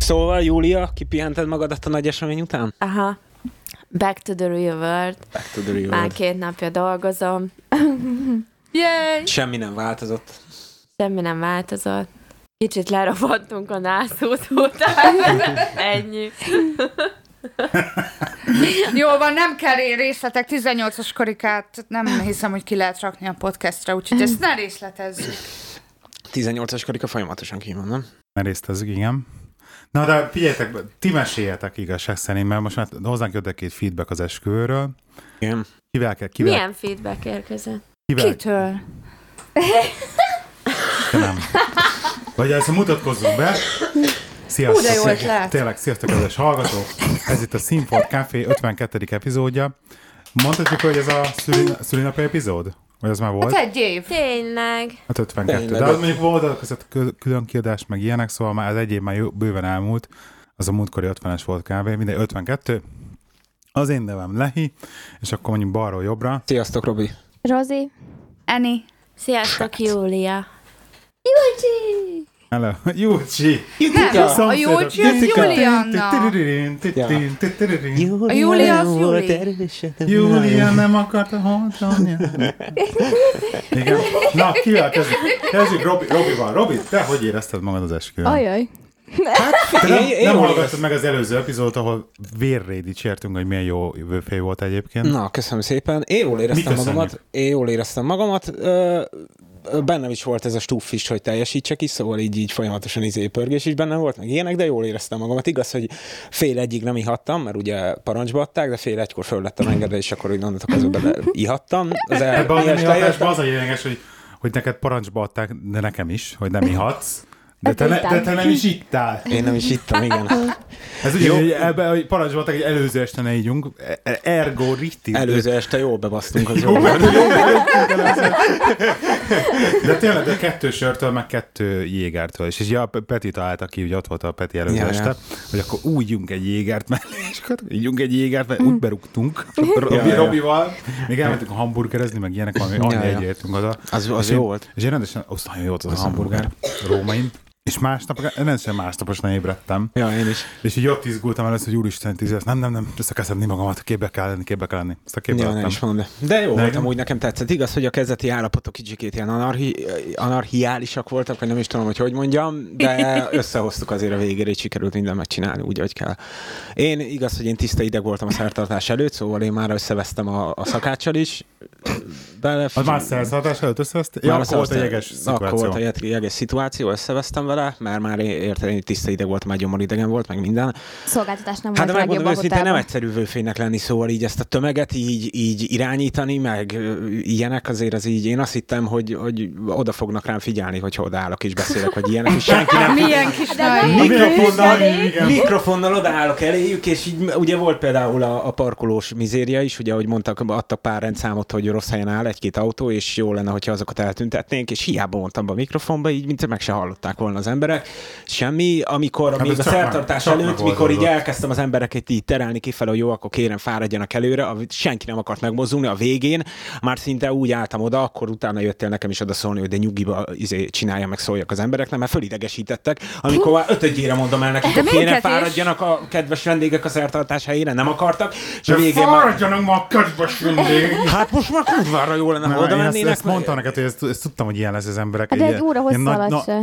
Szóval, Júlia, kipihented magadat a nagy esemény után? Aha. Back to the real world. Back to the real world. Már 2 napja dolgozom. Yay! Semmi nem változott. Semmi nem változott. Kicsit lerobantunk a nászút után. Ennyi. Jól van, nem kell részletek, 18-as korikát nem hiszem, hogy ki lehet rakni a podcastra, úgyhogy ezt ne részletezzük. 18-as korika folyamatosan kíván, nem? Ne résztezzük, igen. Na, de figyeljetek, ti meséljetek igazság szerint, mert most már hozzánk jött egy feedback az esküvőről. Igen. Kivel? Milyen feedback érkezett? Kitől? Nem. Vagy ezt mutatkozzunk be. Sziasztok! Tényleg, sziasztok, kedves hallgatók! Ez itt a Színfolt Café 52. epizódja. Mondhatjuk, hogy ez a szülinapi epizód? Vagy az már volt? Hát egy év. Tényleg. Hát 52. Tényleg. De az mondjuk voltak külön kiadás, meg ilyenek, szóval már az egy év már bőven elmúlt. Az a múltkori 50-es volt kávé, mindegy 52. Az én nevem Lehi, és akkor mondjuk balról jobbra. Sziasztok, Robi! Rozi! Eni! Sziasztok, Júlia! Júcsi! Hello. Júcsi! Nem, a Júcsi az Júlianna! A Júlia az Júli. Júlia nem akarta hallani. Igen? Na, kivel kezdjük? Robival. Robi, te hogy érezted magad az esküvőn? Ajaj. Nem hallgattad meg az előző epizódot, ahol vérré dicsértünk, hogy milyen jó jövőfej volt egyébként. Na, köszönöm szépen. Én jól éreztem magamat. Bennem is volt ez a stúf is, hogy teljesítsek is, szóval így folyamatosan pörgés is benne volt, meg ilyenek, de jól éreztem magamat. Igaz, hogy fél egyig nem ihattam, mert ugye parancsba adták, de fél egykor föl lettem engedve, és akkor úgy mondhatok, azok bele ihattam. Az a jelenges, hogy neked parancsba adták, de nekem is, hogy nem ihatsz. De te nem is ittál. Én nem is ittam, igen. Ez ugye, hogy parancs voltak, hogy előző este ne ígyunk, ergo ritti. Előző este jól bebasztunk az jól. De tényleg, de 2 sörtől, meg 2 jégártól is. És ugye a Peti találta ki, ugye ott volt a Peti előző este, hogy akkor újjunk egy jégert mellé, és akkor ígyunk egy jégert, mert úgy berúgtunk Robival. Még elmentünk hamburgerezni, meg ilyenek, valami annyi egyértünk oda. Az jó volt. És én rendesen, azt nagyon jó volt az a hamburger, rómain. És másnaposra ébredtem. Ja, én is. És így ott izgultam először, hogy úristen, nem, össze kell szedni magamat, képbe kell lenni. Ezt a képbe lettem. De jó voltam, úgy nekem tetszett. Igaz, hogy a kezdeti állapotok kicsikét ilyen anarchiálisak voltak, vagy nem is tudom, hogy mondjam, de összehoztuk azért a végére, így sikerült mindent megcsinálni, úgy, ahogy kell. Igaz, hogy én tiszta ideg voltam a szertartás előtt, szóval én már összevesztem a szakáccsal is. Már szertartás előtt összevesztem? Akkor volt a jeges szituáció, összevesztem vele, már értelmi tiszta ideg volt, már gyomoridegen volt, meg minden. Szolgáltatás nem volt legjobb agotában. Hát megmondom őszintén, nem egyszerű vőfénynek lenni, szóval így ezt a tömeget így irányítani, meg ilyenek azért az így, én azt hittem, hogy oda fognak rám figyelni, hogyha odaállok és beszélek, hogy ilyenek, és senki nem... Milyen kis mikrofonnal odaállok eléjük, és így ugye volt például a parkolós mizéria is, ugye ahogy mondtak, adtak pár rendszámot, hogy rossz helyen áll egy-két autó, és jó lenne, hogyha azokat eltüntetnénk, és hiába mondtam be a mikrofonba, így mint meg se hallották volna az emberek. Semmi, amikor még a szertartás előtt, mikor így elkezdtem az embereket így terelni kifelé, hogy jó, akkor kérem fáradjanak előre, senki nem akart megmozdulni, a végén már szinte úgy álltam oda, akkor utána jöttél nekem is oda szólni, hogy de nyugiba csinálja meg, szóljak az embereknek, mert fölidegesítettek, amikor már 5-ére mondom el nekik, hogy kérem fáradjanak a kedves vendégek a szertartás helyére, nem akartak. De fáradjanak már a kedves vendégek! Hát most már kurvára jó lenne, ha oda mennének. Ezt mondtam neked, hogy ezt tudtam, hogy ilyen lesz az emberek. De egy óra hosszalatt se.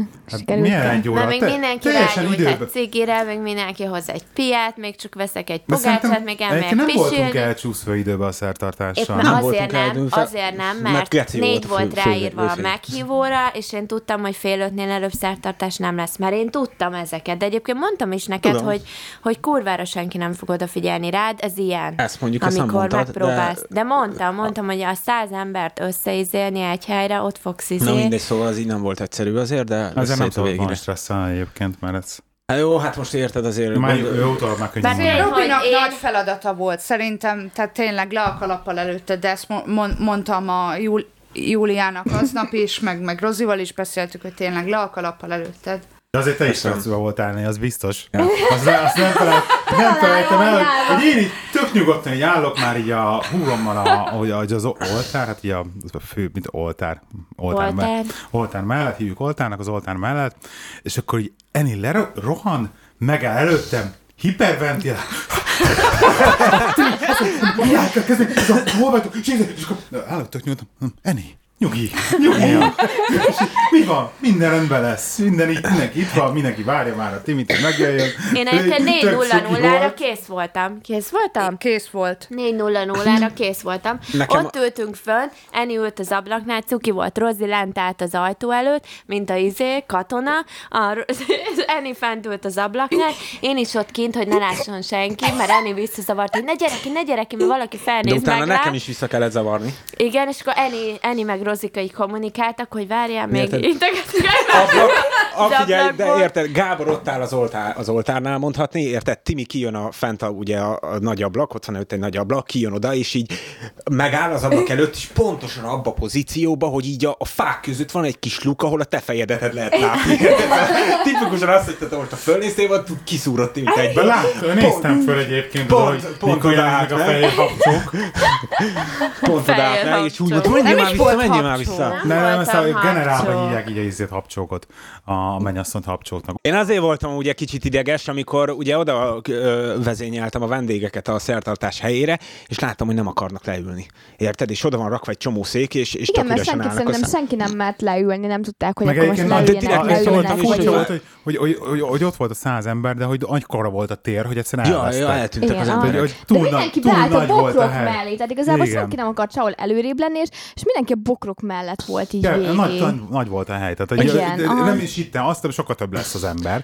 Mert még mindenki rágyújt egy cigire, még mindenki hoz egy piát, még csak veszek egy pogácsát, még elmegyek pisilni. Nem voltunk elcsúszva időbe a szertartással. Azért nem, mert 4 volt ráírva a meghívóra, és én tudtam, hogy 4:30 előbb szertartás nem lesz, mert én tudtam ezeket. De egyébként mondtam is neked, hogy kurvára senki nem fog odafigyelni rád, ez ilyen. Ezt mondjuk, ezt nem mondtad. De mondtam, hogy a 100 embert összeizélni egy helyre, ott fogsz izélni. Na mindegy, szóval az így nem volt egyszerű azért, de azért nem tudok van stresszelni egyébként, mert ez... Hát jó, hát most érted azért. Jó utalom már könnyű. Robinak nagy feladata volt, szerintem, tehát tényleg le a kalappal előtte, de ezt mondtam a Júliának aznap is, meg Rozival is beszéltük, hogy tényleg le a kalappal előtted. De azért te is stresszúban voltál, né, az biztos. Ja. Azt nem felejtem el, hogy én így tök nyugodtan így állok már így a húrommal, ahogy az oltár, hát így a fő, mint oltár mellett, hívjuk oltárnak az oltár mellett, és akkor így Eni lerohan, megáll előttem, hiperventilál. Mondják, kezdeni, hol vagytok, és akkor állok tök nyugodtan, Eni, nyugi. Mi van? Minden rendben lesz. Mindenki itt van, mindenki várja már a Timit, hogy megjöjjön. Én egyébként 4:00-ra kész voltam. Kész volt. 4:00-ra kész voltam. Ott ültünk fönn, Eni ült az ablaknál, cuki volt, Rozi lent állt az ajtó előtt, mint a katona. Eni fent ült az ablaknál, én is ott kint, hogy ne lásson senki, mert Eni visszazavart, hogy ne gyere ki, mert valaki felnéz meg rá. De utána nekem is vissza kellett zavarni. Igen, és akkor Eni meg Rozika így kommunikáltak, hogy várjál, még integetünk el. De érted, Gábor ott áll az oltárnál, mondhatni, érted, Timi kijön a fent ugye a nagy ablak, ott van előtt egy nagy ablak, kijön oda, és így megáll az ablak előtt, és pontosan abba a pozícióba, hogy így a fák között van egy kis luk, ahol a te fejedet lehet látni. Tipikusan azt, hogy te most a fölnéztél, vagy kiszúrott Timit egyben. Láttam, néztem föl egyébként, hogy mikor járnak a fejhapcsók. Pont oda és úgy menjél már vissza. Nem, ezt a generálban hívják így a ízét habcsókot, a mennyasszont habcsóknak. Én azért voltam ugye kicsit ideges, amikor ugye oda vezényeltem a vendégeket a szertartás helyére, és láttam, hogy nem akarnak leülni. Érted? És oda van rakva egy csomó szék, és igen, tök üresen állnak. Igen, senki nem mert leülni, nem tudták, hogy akkor most leüljenek. Hogy ott volt a 100 ember, de hogy anykora volt a tér, hogy egyszerűen elvesztek. Ja, eltűntek az emberek. De mindenki beállt a bokrok mellé, tehát igazából senki nem akart sehol előrébb lenni, és mindenki a bokrok mellett volt így végig. Nagy volt a hely, tehát igen, nem is hittem, aztán sokkal több lesz az ember.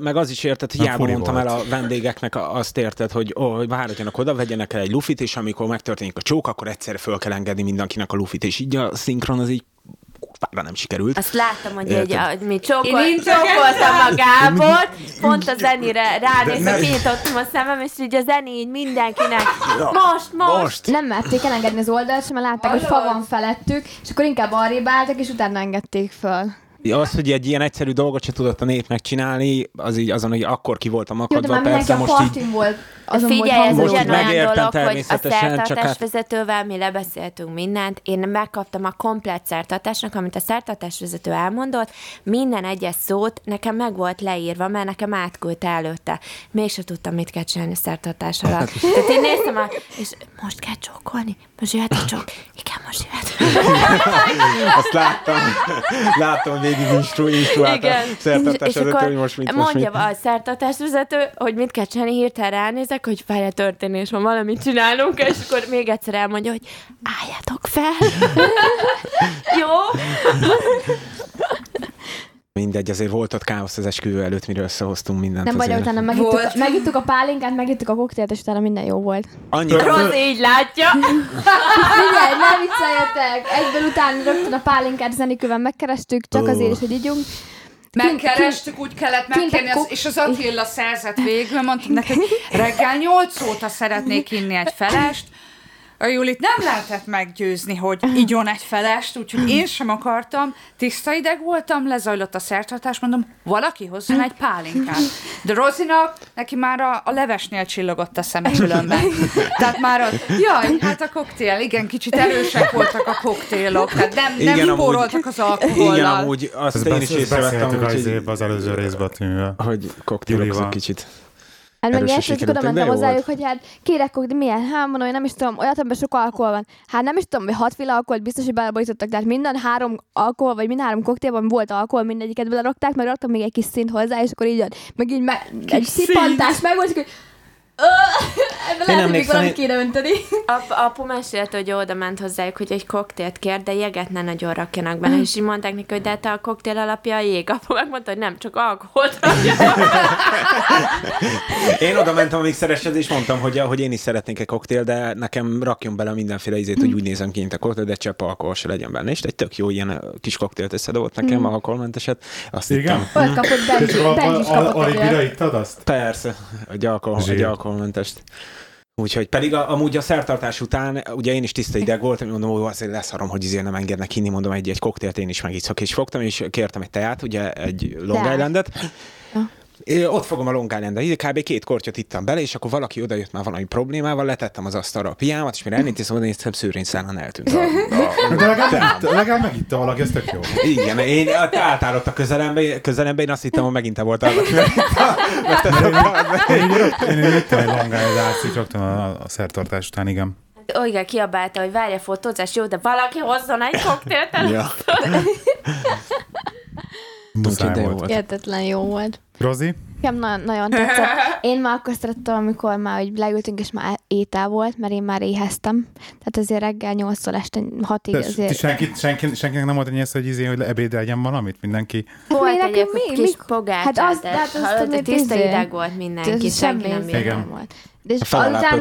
Meg az is érted, hogy hiába mondtam el a vendégeknek, azt érted, hogy váradjanak oda, vegyenek el egy lufit, és amikor megtörténik a csók, akkor egyszerre föl kell engedni mindenkinek a lufit, és így a szinkron az így kurvára nem sikerült. Azt láttam, hogy mi csókoltam a Gábort, pont a Zenire ránéztem, kinyitottam a szemem, és így a Zeni így mindenkinek, most! Nem merték elengedni az oldalt sem, mert látták, hogy fa van felettük, és akkor inkább arrébb álltak, és utána engedték föl. Az, hogy egy ilyen egyszerű dolgot se tudott a nép megcsinálni, az így azon, hogy akkor ki voltam akadva, persze most így... Volt, figyelj, ez ugyanolyan dolog, hogy a szertartásvezetővel mi lebeszéltünk mindent. Én megkaptam a komplett szertartásnak, amit a szertartásvezető elmondott, minden egyes szót nekem meg volt leírva, mert nekem átküldte előtte. Mégsem tudtam, mit kell csinálni a szertartás alatt. Tehát én néztem és most kell csókolni? Most jöhet a csók? Igen, most jöhet. Azt láttam, végig instruált a szertartásvezető, hogy most mondja a szertartásvezető, hogy mit kell csinálni, hirtelen ránézek, hogy várja történés, van valamit csinálunk, és akkor még egyszer elmondja, hogy álljátok fel! Jó? Mindegy, azért volt ott káosz az esküvő előtt, mire összehoztunk mindent. Nem baj, utána megittuk a pálinkát, megittuk a koktélt, és utána minden jó volt. Rozi így látja. Figyelj, ne vicceljetek! Egyből utána rögtön a pálinkát Zenikőben megkerestük, csak azért is, hogy ígyunk. Megkerestük, úgy kellett megkérni, és az Attila szerzett végül, mondtam neki, reggel 8 óta szeretnék inni egy felest. A Julit nem lehetett meggyőzni, hogy igyon egy felest, úgyhogy én sem akartam, tiszta ideg voltam, lezajlott a szertartás, mondom, valaki hozzon egy pálinkát. De Rozinak, neki már a levesnél csillogott a szeme különben. Tehát már hát a koktél, igen, kicsit erősek voltak a koktélok, tehát nem spóroltak az alkohollal. Igen, amúgy azt én is észrevettem, hogy az előző részben tűnve, hogy koktélok kicsit. Hát meg elsőzik, oda mentem hozzájuk, hogy hát kérek, hogy milyen hámon, hogy nem is tudom, olyat, amiben sok alkohol van. Hát nem is tudom, hogy 6 féle alkoholt biztos, hogy beleborítottak, de hát minden 3 alkohol, vagy minden 3 koktélban volt alkohol, mindegyiket belerakták, mert raktam még egy kis szint hozzá, és akkor így egy szippantás meg volt, hogy ebben lehet, hogy még valamit kéne önteni. Apu mesélte, hogy oda ment hozzájuk, hogy egy koktélt kér, de jeget ne nagyon rakjanak benne. És így mondták neki, hogy de te a koktél alapja a jég. Apu megmondta, hogy nem, csak alkoholt rakjanak. Én oda mentem a mixereshez, és mondtam, hogy én is szeretnék egy koktél, de nekem rakjon bele mindenféle ízét, hogy úgy nézem ki, mint a koktél, de csepp alkohol se legyen benne. És egy tök jó ilyen kis koktélt összedobott nekem, alkoholmenteset. Azt igen? Ott kapott Benji mentest. Úgyhogy pedig amúgy a szertartás után, ugye én is tiszta ideg voltam, mondom, hogy azért leszarom, hogy izé nem engednek hinni, mondom, egy koktélt én is megiszok, és fogtam, és kértem egy teát, ugye egy Long Islandet. Ott fogom a Long Island-en, kb. 2 kortyot ittam bele, és akkor valaki odajött már valami problémával, letettem az asztalra a piámat, és mire elmintészem, oda néztem, szőrényszállán eltűnt. De legalább megitta valaki, ez tök jó. Igen, én átárott a közelembe, én azt hittem, hogy megint te voltál. Én jöttem egy Long Island-át, rögtön a szertartás után, igen. Igen, kiabálta, hogy várja fotózás, jó, de valaki hozzon egy koktélt először. Értetlen jó volt. Rozi? Igen, nagyon tetszett. Én már akkor szerettem, amikor már úgy leültünk, és már étel volt, mert én már éheztem. Tehát azért reggel 8-tól este 6-ig azért... Senkinek nem volt ennyi ezt, hogy ebédeljen valamit? Mindenki... Volt egyébként kis pogácsát, tehát tiszta ideg volt mindenki, senki nem minden volt. És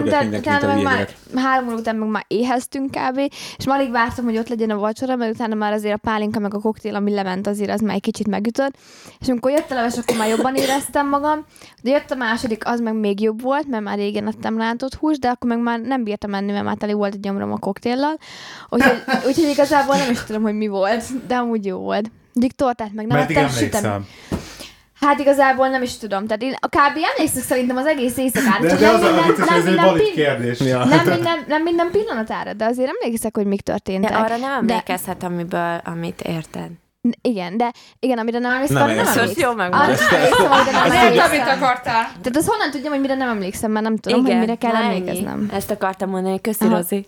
utána meg már 3 óra után meg már éheztünk kb. És már alig vártam, hogy ott legyen a vacsora, mert utána már azért a pálinka meg a koktél, ami lement, azért az már egy kicsit megütött. És amikor jött a leves, akkor már jobban éreztem magam. De jött a második, az meg még jobb volt, mert már régen ettem rántott hús, de akkor meg már nem bírtam enni, mert már teli volt a gyomrom a koktéllal. Úgyhogy igazából nem is tudom, hogy mi volt, de amúgy jó volt. Egyik tortát meg nem ettem sütemény. Hát igazából nem is tudom. Tehát én a kb. Emlékszek szerintem az egész éjszakán. Nem minden pillanatára, de azért emlékszek, hogy mik történtek. De arra nem emlékezhet, amit érted. Igen, de igen, amire nem emlékszem, nem emlékszem. Ezért, amit akartál. Tehát azt honnan tudjam, hogy mire nem emlékszem, mert nem tudom, hogy mire kell emlékeznem. Ezt akartam mondani, köszi Rozi.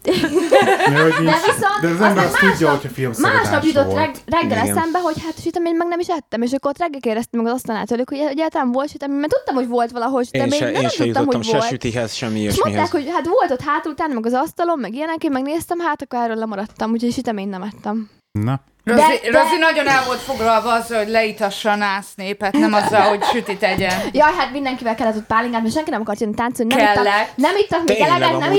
De viszont másnap jutott reggel eszembe, hogy hát süteményt meg nem is ettem, és akkor ott reggel kérdeztem meg az asztalnál tőlük, hogy egyáltalán volt sütemény, mert tudtam, hogy volt valahol sütemény, de nem tudtam, hogy volt. Se sütihez, semmi ilyesmihez. Mondták, hogy hát volt ott hátul, utána meg az asztalon, meg ilyenek, én megnéztem, hát akkor erről lemaradtam, úgyhogy süteményt nem ettem. Na. Rozi nagyon el volt foglalva azzal, hogy leítassa a nász népet, nem azzal, hogy sütit tegyen. Jaj, hát mindenkivel kellett ott pálinkát, mert senki nem akart jönni táncolni. Nem ittak még eleget, nem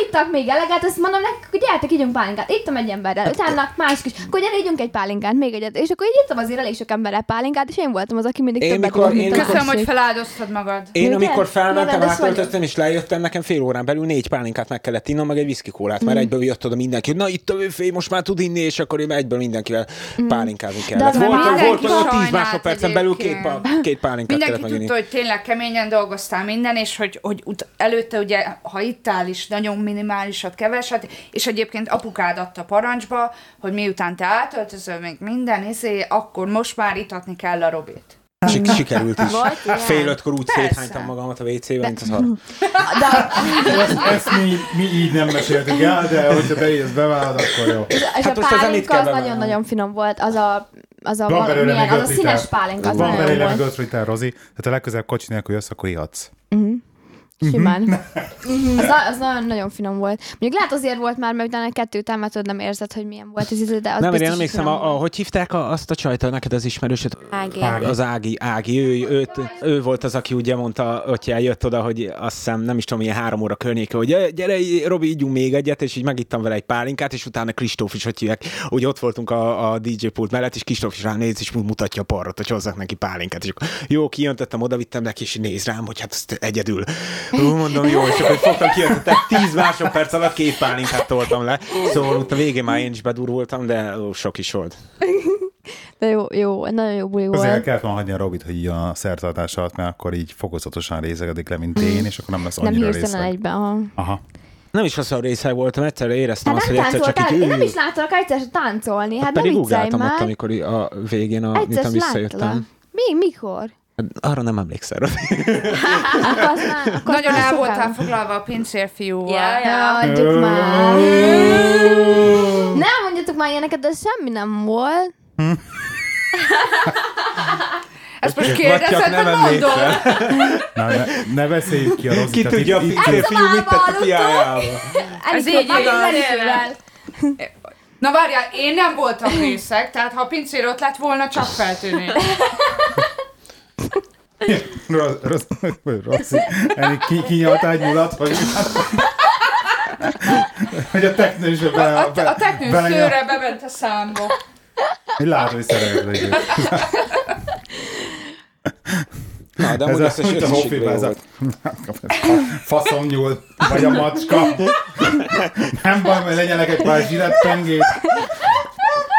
ittak még eleget, azt mondom nekik, hogy gyertek, ígyünk pálinkát. Ittam egy emberrel, utána másik is. Akkor gyere, ígyünk egy pálinkát, még egyet. És akkor így ittam azért elég sok emberrel pálinkát, és én voltam az, aki mindig többet tudott. Köszönöm, hogy feláldoztad magad. Én amikor felmentem, átöltöztem és lejöttem, nekem fél órán belül 4 pálinkát meg kellett innom, meg egy viszkikólát, mert egyből jött oda mindenki. Na itt a büfé, most már tud inni, és akkor én egyből mindenkivel pálinkázni kellett. Volt 10 másodpercen belül két pálinkát kellett meginni. Mindenki tudta, hogy tényleg keményen dolgoztál minden, és hogy előtte ugye, ha ittál is, nagyon minimálisat, keveset, és egyébként apukád adta parancsba, hogy miután te átöltözöl még minden, akkor most már itatni kell a Robit. Sikerült is. Fél 5-kor úgy széthánytam magamat a WC-ben, mint az harap. Ezt mi így nem meséltük el, de hogyha beírsz bevállalod, akkor jó. És hát a pálinka az nagyon-nagyon finom volt. Az a színes pálinka. Van belőle meg 5 liter, Rozi. Tehát a legközelebb kocsi nélkül jössz, akkor ihatsz. Simán. Az nagyon finom volt. Mondjuk lehet azért volt már, mert utána 2 támátod nem érzed, hogy milyen volt ez idő, de az nem, biztos is finom. Nem, hogy hívták azt a csajta, neked az ismerősöd? Ági. Az Ági. Ő volt az, aki ugye mondta, hogy eljött oda, hogy azt hiszem, nem is tudom, ilyen 3 óra környéke, hogy gyere, Robi, ígyunk még egyet, és így megittam vele egy pálinkát, és utána Kristóf is, hogy ott voltunk a DJ pult mellett, és Kristóf is ránéz, és mutatja a parrot, hogy hozzak neki pálinkát. És akkor, jó, kijöntettem, odavittem neki, és néz rám, hogy hát egyedül. Mondom, jó, és akkor fogtam kijöttetek, 10 másodperc alatt 2 pálinkát toltam le. Szóval ott a végén már én is bedurultam, de sok is volt. De jó, nagyon jó buli volt. Azért kellett volna hagyni a Robit, hogy így a szertartás alatt, mert akkor így fokozatosan részegedik le, mint én, és akkor nem lesz annyira részeg. Nem hirtelen egyben. Aha. Nem is az a részeg voltam, egyszerre éreztem azt, hogy egyszer csak így... Én nem is láttalak egyszer táncolni, hát nem viccelj már. Ott, amikor a végén, miután visszajöttem. Mikor? Arra nem emlékszel, Robi. Nagyon el voltál foglalva a pincérfiúval. Adjuk már. Nem mondjatok már ilyeneket, de semmi nem volt. Ezt most kérdezhet, hogy mondom. Ne beszéljük ki a Rozit. Ki tudja, a pincérfiú mit tett a piájába. Ez így jön. Na várjál, én nem voltam részeg, tehát ha a pincér ott lett volna, csak feltűnő. Rozi, kinyaltál egy nyulat, hogy a teknősre a teknősőre bement a számba. Látom, hogy szerelődjük. Na, de ez az, mint a hófibázat. Faszom nyúl, vagy a macska. Nem baj, hogy legyenek egy pár zsilettengét.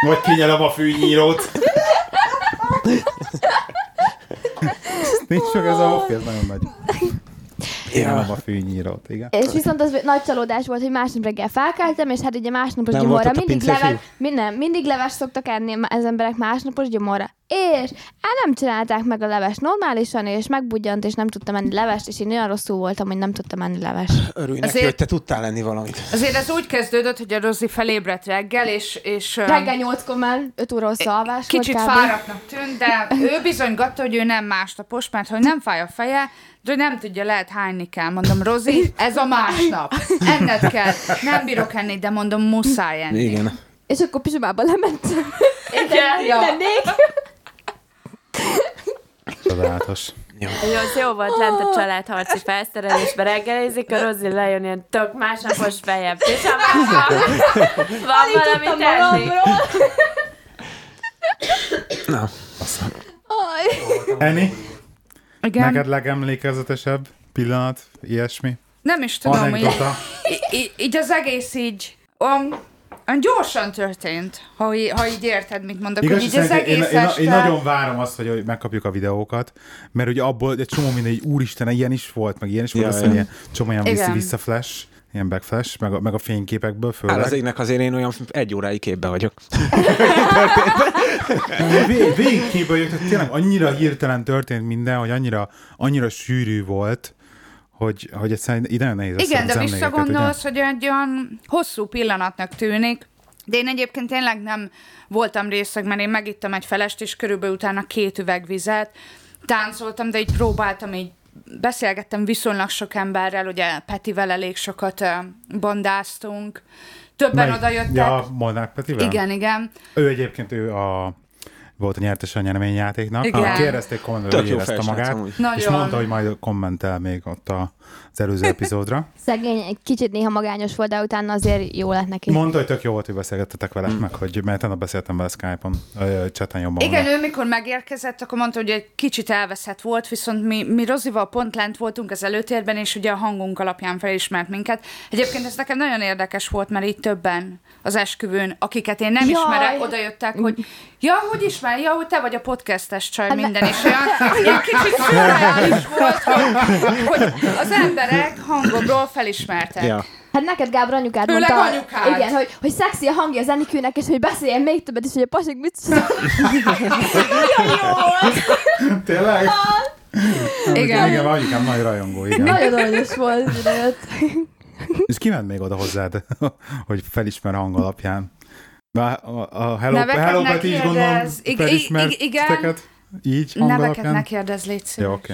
Vagy kinyelem a fűnyírót. Nincs meg ez a hoffi, ez nagyon nagy. Ja. A fűnyírót, igen. És viszont az nagy csalódás volt, hogy másnap reggel felkeltem, és hát ugye másnapos gyomorra mindig leves szoktak enni az emberek másnapos gyomorra. És nem csinálták meg a leves normálisan, és megbudjant, és nem tudtam enni levest, és én olyan rosszul voltam, hogy nem tudtam enni levest. Örülj neki, hogy te tudtál enni valamit. Azért ez úgy kezdődött, hogy a Rozi felébredt reggel, és reggel 8-kor már 5 óra hosszú alvás. Kicsit fáradtnak tűnt, de ő bizonygatta, hogy ő nem másnapos, mert hogy nem fáj a feje, de nem tudja, lehet hányni kell. Mondom, Rozi, ez a másnap. Enned kell. Nem bírok enni, de mondom, muszáj enni. Igen. És akkor pizsomába lementem. Csodálatos. Jó volt lent a családharci felszerelésbe, reggelizik, a Rozi lejön ilyen tök másnapos fejjel pizsomába. Van valami tenni? Na, aztán. Eni? Igen. Neked legemlékezetesebb pillanat, ilyesmi? Nem is tudom, hogy így az egész így gyorsan történt, ha így érted, mit mondok. Igaz, hogy így az egész én nagyon várom azt, hogy megkapjuk a videókat, mert ugye abból egy csomó minden, hogy úristen, ilyen is volt, meg ilyen is volt, aztán ilyen csomó ilyen visszaflash, ilyen backflash, meg a fényképekből főleg. Hát az égnek azért én olyan 1 óráig képbe vagyok. Végig képbe vagyok, tehát tényleg annyira hirtelen történt minden, hogy annyira sűrű volt, hogy egyszerűen ide nehéz. Igen, de visszagondolsz, hogy egy olyan hosszú pillanatnak tűnik, de én egyébként tényleg nem voltam részeg, mert én megittem egy felest, és körülbelül utána 2 üveg vizet, táncoltam, de így próbáltam így, beszélgettem viszonylag sok emberrel, ugye Petivel elég sokat bandáztunk, többen odajöttek. Ja, Molnár Petivel? Igen. Ő volt a nyertes a nyereményjátéknak. Kérdezték kommentben, hogy érezte magát, és mondta, hogy majd kommentel még ott az előző epizódra. Szegény, egy kicsit néha magányos volt, de utána azért jó lett neki. Mondta, hogy tök jó volt, hogy beszélgettetek vele, meg hogy mert beszéltem vele Skype-on, chaten jobban. Igen, ő mikor megérkezett, akkor mondta, hogy egy kicsit elveszett volt, viszont mi Rozival pont lent voltunk az előtérben, és ugye a hangunk alapján felismert minket. Egyébként ez nekem nagyon érdekes volt, mert így többen az esküvőn, akiket én nem ismerek, odajöttek, hogy hogy ismerj, hogy te vagy a podcastes csaj, minden is olyan kicsit szürreális volt, hogy az emberek hangomról felismertek. Ja. Hát neked, Gábor, anyukád mondta. Főleg anyukád. Igen, hogy szexi a hangja az Enikőnek, és hogy beszéljen még többet, és hogy a pasik mit szól. Nagyon jó volt. Tényleg? Igen, anyukám nagy rajongó, igen. Nagyon aranyos volt, idejött. És kiment még oda hozzád, hogy felismer hang alapján? A Hello Peti is gondolom felismerteket így hang alapján? Neveket ne kérdez, légy szíves. Jó, oké.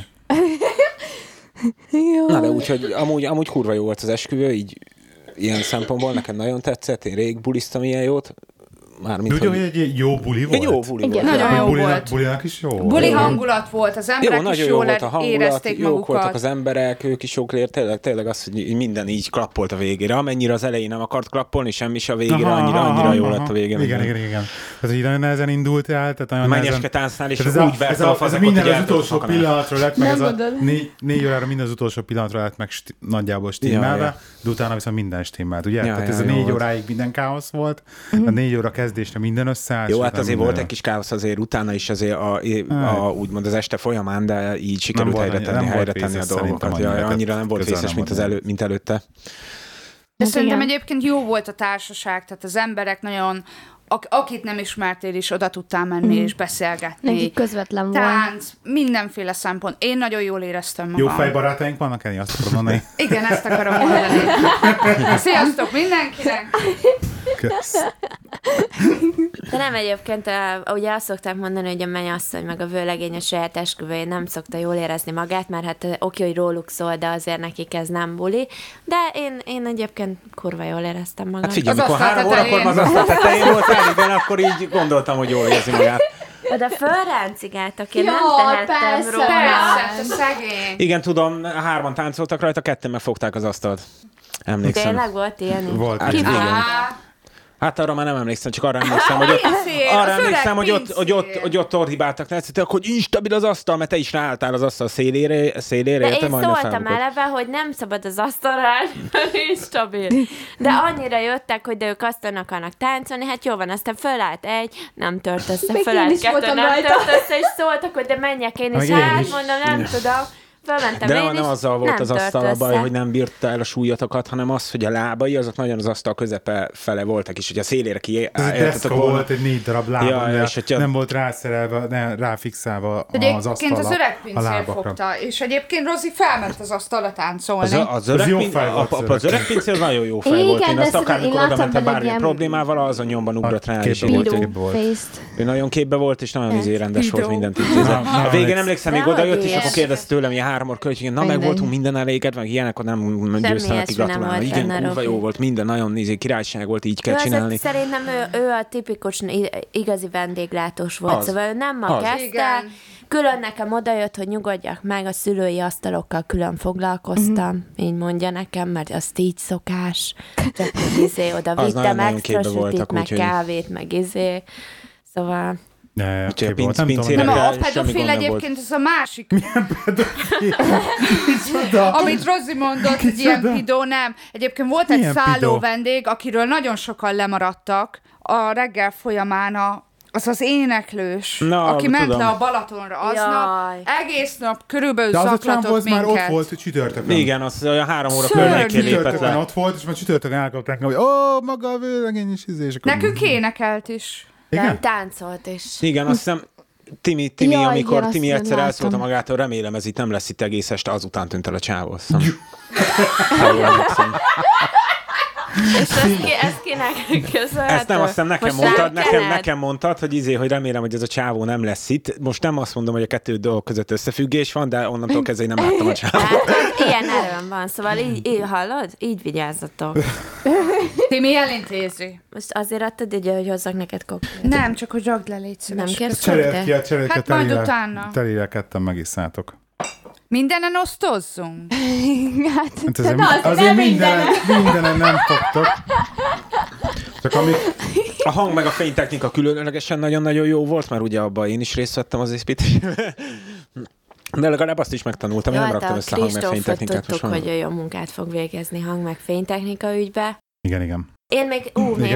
Na, de úgyhogy amúgy kurva jó volt az esküvő, így ilyen szempontból nekem nagyon tetszett, én rég buliztam ilyen jót. Tudja, hogy egy jó buli volt? Egy jó buli volt. Nagyon jó volt. Bulinak is jó volt. Buli hangulat volt, az emberek jó, is jól érezték magukat. Jók voltak az emberek, ők is jók lért, tényleg az, hogy minden így klappolt a végére. Amennyire az elején nem akart klappolni, semmi is a végére, annyira jó lett a végén. Igen. Ez így nagyon nehezen indult el. Mennyeske táncnál is úgy verte a fazakot. Minden az utolsó pillanatra lett, meg ez a 4 órára minden az utolsó pillanatra lett, meg nagyjából stimmelve, de utána viszont minden stimmelt, ugye? Tehát ez a 4 óráig minden káosz volt, a 4 óra kezdésre minden összeállt. Jó, hát azért volt egy kis káosz azért utána is azért úgymond az este folyamán, de így sikerült helyre tenni a dolgokat. Annyira nem volt vészes, mint előtte. De szerintem egyébként jó volt a társaság, tehát az emberek nagyon, akit nem ismertél is, oda tudtál menni és beszélgetni. Nekik közvetlen tánc, volt. Mindenféle szempont. Én nagyon jól éreztem magam. Jó fejbarátaink vannak, Eni, azt akarom mondani. Igen, ezt akarom mondani. Sziasztok mindenkinek! Kösz. De nem egyébként, ugye azt szokták mondani, hogy a mennyasszony meg a vőlegény a saját esküvőjén nem szokta jól érezni magát, mert hát oké, hogy róluk szól, de azért nekik ez nem buli. De én egyébként kurva jól éreztem magam. Hát figyelj, mikor 3 órakor az asztal tetején volt elében, akkor így gondoltam, hogy jól érzi magát. De fölráncigáltak, én nem tehettem róla. Persze. Igen, tudom, 3-an táncoltak rajta, 2-en megfogták az asztalt. Emlékszem. Tényleg volt ilyen? Volt. Hát arra már nem emlékszem, csak arra emlékszem, hogy ott torhibáltak. Látszik, hogy instabil az asztal, mert te is ráálltál az asztal szélére. De én szóltam eleve, hogy nem szabad az asztalra állni, mert instabil. De annyira jöttek, hogy de ők asztalon akarnak táncolni, hát jó van, aztán fölállt egy, nem tört össze, fölállt kettő, nem tört össze, és szóltak, hogy de menjek én is, hát mondom, nem tudom. De nem azzal volt az asztal a baj, hogy nem bírta el a súlyatokat, hanem az, hogy a lábai azok nagyon az asztal közepe fele voltak is, hogy a szélére kiálltatok volna. Volt egy 4 darab lába, nem volt rászerelve, nem ráfixálva az asztal. Egyébként az öregpincér fogta, és egyébként Rozi felment az asztalra táncolni. Az öregpincér nagyon jó fej volt. Én azt akármikor oda mentem bármilyen problémával, azon nyomban ugrott rá, és ő nagyon képbe volt, és nagyon rendes volt mindent intézett. A végén emlékszem, még odajött, és akkor kérdezte tőlem, háromor költségén, na meg voltunk minden eléged, meg ilyenekor nem győztem neki gratulálni. Igen, kurva jó volt, minden nagyon királyság volt, így kell csinálni. Szerintem ő a tipikus igazi vendéglátós volt, szóval ő nem ma kezdte. Külön nekem odajött, hogy nyugodjak meg, a szülői asztalokkal külön foglalkoztam, így mondja nekem, mert azt így szokás. Csak oda vittem extra sütit, meg kávét, meg szóval... Ne, a pedofil egyébként ez a másik. Milyen pedofil? Amit Rozi mondott, hogy ilyen pidó, nem. Egyébként volt milyen egy szálló vendég, akiről nagyon sokan lemaradtak a reggel folyamán az az éneklős, aki ment le a Balatonra aznap, egész nap körülbelül zaklatott minket. De az már ott volt csütörtökön. Igen, az olyan 3 óra környékén lépett le. Ott volt, és már csütörtökön elkapták, hogy maga a vőlegény is ízés. Nekünk énekelt is. Igen? Táncolt is. Igen, azt hiszem, Timi jaj, amikor igen, Timi egyszer elszólta magától, remélem ez itt nem lesz itt egész este, azután tűnt el a csávó. És ezt kinek köszönhető? Ezt nem, azt hiszem nekem mondtad, hogy hogy remélem, hogy ez a csávó nem lesz itt. Most nem azt mondom, hogy a kettő dolog között összefüggés van, de onnantól kezdve nem láttam a csávót. Hát, ilyen erőm van, szóval így hallod? Így vigyázzatok. Timi elintézi. Most azért adtad egy, hogy hozzak neked koktélt. Nem, csak hogy rakd le, légy szíves. Nem kérsz koktélt? Hát majd utána. Telire ketten megiszálltok. Mindenen osztozzunk. Hát azért mindenen nem fogtok. Csak a hang meg a fénytechnika különlegesen nagyon-nagyon jó volt, mert ugye abban én is részt vettem az építésben. De legalább azt is megtanultam, nem raktam össze a hang meg fénytechnikát. Tudtuk, hogy ő jó munkát fog végezni hang meg fénytechnika ügybe. Igen. Én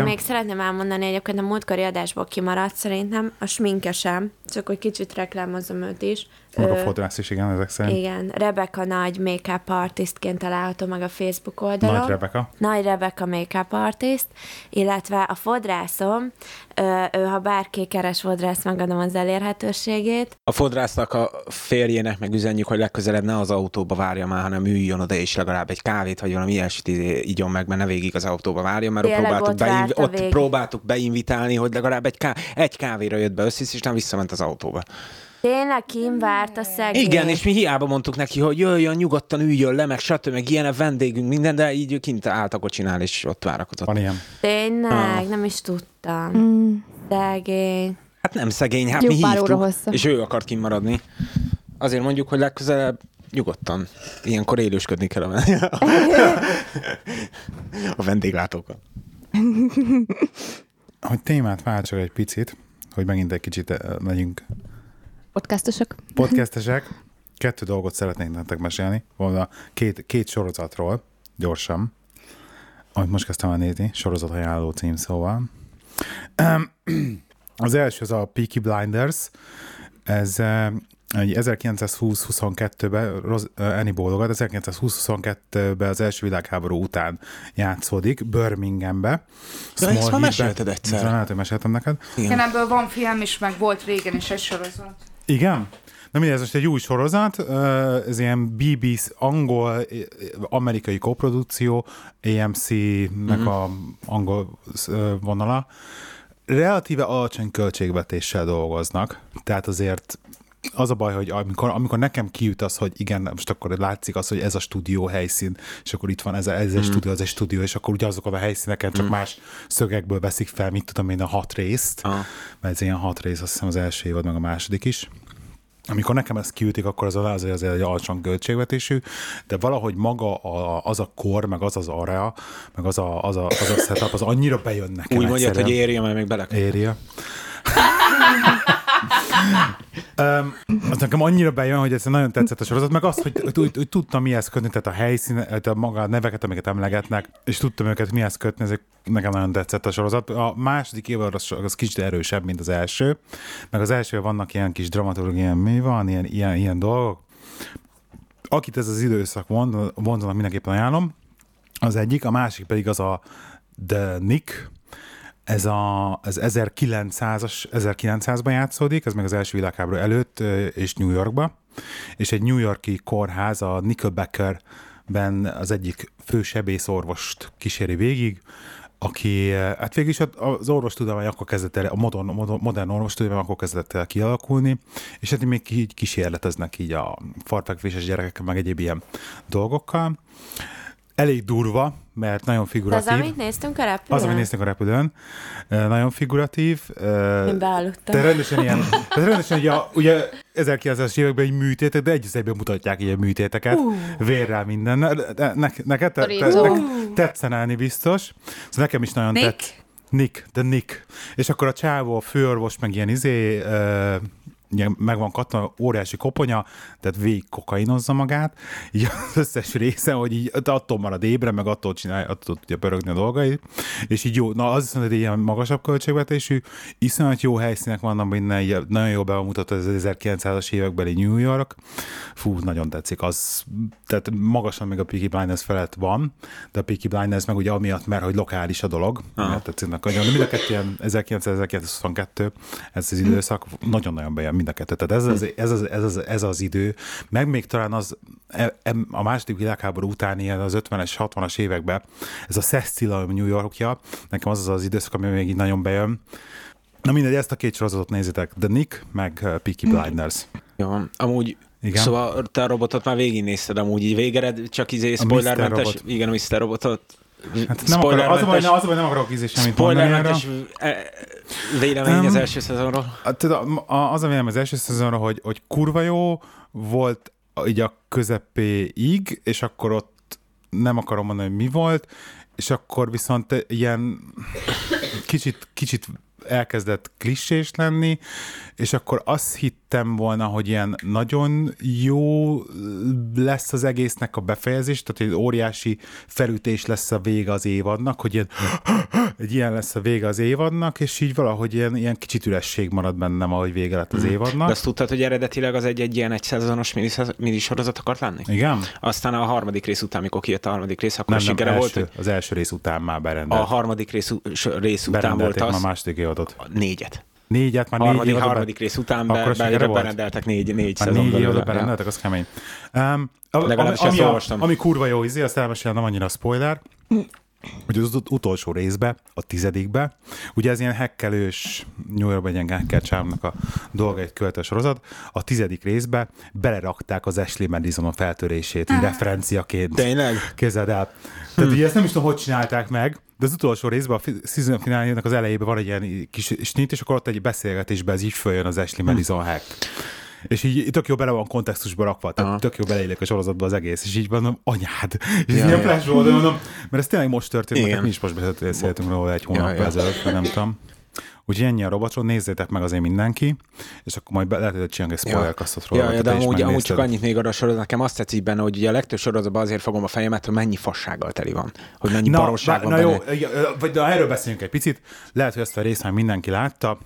még szeretném elmondani, egyébként a múltkori adásból kimaradt szerintem, a sminkesem, csak hogy kicsit reklámozom őt is. Meg a fodrász is, igen, ezek szerint. Igen, Rebeka Nagy make-up artistként található meg a Facebook oldalon. Nagy Rebeka make-up artist, illetve a fodrászom, ha bárki keres fodrász, megadom az elérhetőségét. A fodrásznak a férjének meg üzenjük, hogy legközelebb ne az autóba várja már, hanem üljön oda, és legalább egy kávét, vagy valami ilyesmit igyon meg, mert ne végig az autóba várja, mert ott próbáltuk beinvitálni, hogy legalább egy kávéra jött be Összisz, és nem visszament az autóba. Tényleg kim várt a szegény. Igen, és mi hiába mondtuk neki, hogy jöjjön, nyugodtan üljön le, meg stb. Meg ilyen a vendégünk, minden, de így kint állt a kocsinál, és ott várakozott. Van ilyen. Tényleg, nem is tudtam. Szegény. Hát nem szegény, hát mi hívtuk, és ő akart kimaradni. Azért mondjuk, hogy legközelebb nyugodtan. Ilyenkor élősködni kell a vendéglátókkal. Hogy témát váltsak egy picit, hogy megint egy kicsit megyünk Podcastesek. 2 dolgot szeretnék nektek mesélni. Volna két sorozatról, gyorsan, amit most kezdtem el nézni, sorozatajánló cím, szóval. Az első az a Peaky Blinders. Ez egy 1920-22-ben, Annie bólogat, 1920-22-ben az első világháború után játszódik, Birminghambe. De ezt már mesélted egyszer. Lehet, hogy meséltem neked. Igen, ebből van film is, meg volt régen is egy sorozat. Igen? Na mindjárt, ez most egy új sorozat, ez ilyen BBC, angol, amerikai koprodukció, AMC-nek a angol vonala. Relatíve alacsony költségvetéssel dolgoznak, tehát azért az a baj, hogy amikor nekem kiüt az, hogy igen, most akkor látszik az, hogy ez a stúdió helyszín, és akkor itt van ez a stúdió, az egy stúdió, és akkor ugye azok a helyszíneken csak más szögekből veszik fel, mit tudom én, a 6 részt, mert ez ilyen 6 rész, azt hiszem az első évad, meg a második is. Amikor nekem ezt kiütik, akkor az azért egy alacsony költségvetésű, de valahogy maga az a kor, meg az az area, meg az a setup, az annyira bejön nekem. Úgy mondjad, hogy érje, mert még bele kell. Érje. Az nekem annyira bejön, hogy ez nagyon tetszett a sorozat, meg azt, hogy tudtam mihez kötni, tehát a helyszín, tehát a maga a neveket, amiket emlegetnek, és tudtam őket mihez kötni, ezért nekem nagyon tetszett a sorozat. A második évad az kicsit erősebb, mint az első, meg az első vannak ilyen kis dramaturgián, mi van, ilyen dolgok. Akit ez az időszak vonzanak, mindenképpen ajánlom. Az egyik, a másik pedig az a The Nick. Ez 1900-ban játszódik, ez meg az első világháború előtt, és New Yorkba, és egy New Yorki kórház a Nickelbackerben az egyik fő sebészorvost kíséri végig, aki, hát végül is az orvostudomány akkor kezdett el, a modern orvostudomány akkor kezdett el kialakulni, és hát még így kísérleteznek így a farfekvéses gyerekek, meg egyéb ilyen dolgokkal. Elég durva, mert nagyon figuratív. Az, amit néztünk a repülőn? Az, amit néztünk a repülőn. Nagyon figuratív. Én beállottam. Rendesen ugye 1900-es években egy műtétek, de egy egyben mutatják ilyen műtéteket. Vérrel minden. Neked tetszenelni biztos. Szóval nekem is nagyon tetsz. Nick, de Nick. És akkor a csávó, a főorvos, meg ilyen meg van katona, óriási koponya, tehát végig kokainozza magát, így az összes része, hogy így attól marad ébre, meg attól csinálja, attól tudja pörögni a dolgait, és így jó, na az viszont egy ilyen magasabb költségvetésű, iszonyat jó helyszínek vannak benne, így nagyon jól be van mutatva az 1900-as évekbeli New York, fú, nagyon tetszik, az, tehát magasan még a Peaky Blinders felett van, de a Peaky Blinders meg ugye amiatt, mert hogy lokális a dolog, mert tetsziknek nagyon, mind a kettő ilyen 1900-1922, ez az időszak, nagyon-nagyon bejön mind a kettő. Tehát ez az idő, meg még talán az a második világháború után ilyen az 50-es, 60-as években ez a Cecil New Yorkja, nekem az időszak, ami még így nagyon bejön. Na mindegy, ezt a két sorozatot nézitek, The Nick, meg Peaky Blinders. Jó, amúgy igen? Szóval te a robotot már végignézted, amúgy így végered, csak spoilermentes. Robot. Igen, a Mr. Robotot. Hát nem akar, az a baj, nem akarok semmit mondani erre. Vélemény az első szezonról? Az a vélemény az első szezonról, hogy kurva jó volt így a közepéig, és akkor ott nem akarom mondani, hogy mi volt, és akkor viszont ilyen kicsit elkezdett klissés lenni, és akkor azt hittem volna, hogy ilyen nagyon jó lesz az egésznek a befejezés, tehát egy óriási felütés lesz a vége az évadnak, hogy ilyen lesz a vége az évadnak, és így valahogy ilyen kicsit üresség marad bennem, ahogy vége lett az évadnak. De azt tudtad, hogy eredetileg az egy ilyen egyszezonos minisorozat akart lenni? Igen. Aztán a harmadik rész után, mikor kijött a harmadik rész, akkor sikere volt, hogy... Az első rész után már berendelt. A harmadik rész után volt az. Négyet, már harmadik rész után berendeltek négy szezonban. Négy évadot berendeltek, az kemény. Ami kurva jó ízé, azt elmesélem, nem annyira spoiler, hogy az utolsó részbe, a 10-be, ugye ez ilyen hekkelős, New Yorkban ilyen hacker csávnak a dolgait követő sorozat, a 10. részbe belerakták az Ashley Madison a feltörését, referenciaként. Tényleg? Képzeld el. Tehát ugye ezt nem is tudom, hogy csinálták meg, de az utolsó részben, a season fináljának az elejében van egy ilyen kis snit, és akkor ott egy beszélgetésben ez így följön az Ashley Madison hack. És így tök jó bele van kontextusba rakva, tehát tök jó beleillik a sorozatba az egész, és így mondom, anyád! És így flash volt, mondom, mert ez tényleg most történt, mert mi is most beszéltünk róla egy hónappal ezelőtt, nem tudom. Úgyhogy ennyi a robotról, nézzétek meg azért mindenki, és akkor majd lehet, hogy csinálunk egy spoilerkasztot róla. Ja, de amúgy csak annyit még arra sorozat, nekem azt tetszik benne, hogy ugye a legtöbb sorozatban azért fogom a fejemet, hogy mennyi fassággal teli van, hogy mennyi baromság van benne. Na jó, vagy erről beszéljünk egy picit, lehet, hogy ezt a részt már mindenki látta.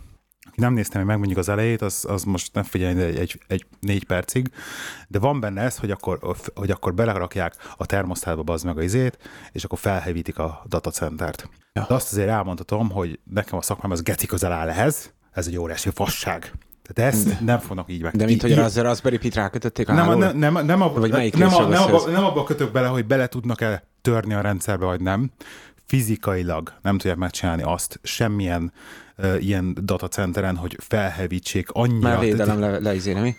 Aki nem néztem, hogy megmondjuk az elejét, az most nem figyelj egy 4 percig, de van benne ez, hogy akkor belerakják a termosztátba bazd meg a izét, és akkor felhevítik a datacentert. Ja. De azt azért elmondhatom, hogy nekem a szakmám az geci közel áll ehhez, ez egy óriási fasság. Tehát ezt nem fognak így meg. De mint hogy az Raspberry Pi-t rákötötték a hálóra? Nem abba kötök bele, hogy bele tudnak-e törni a rendszerbe, vagy nem. Fizikailag nem tudják megcsinálni azt semmilyen ilyen datacenteren, hogy felhevítsék annyira. Már védelem leizéne, mi?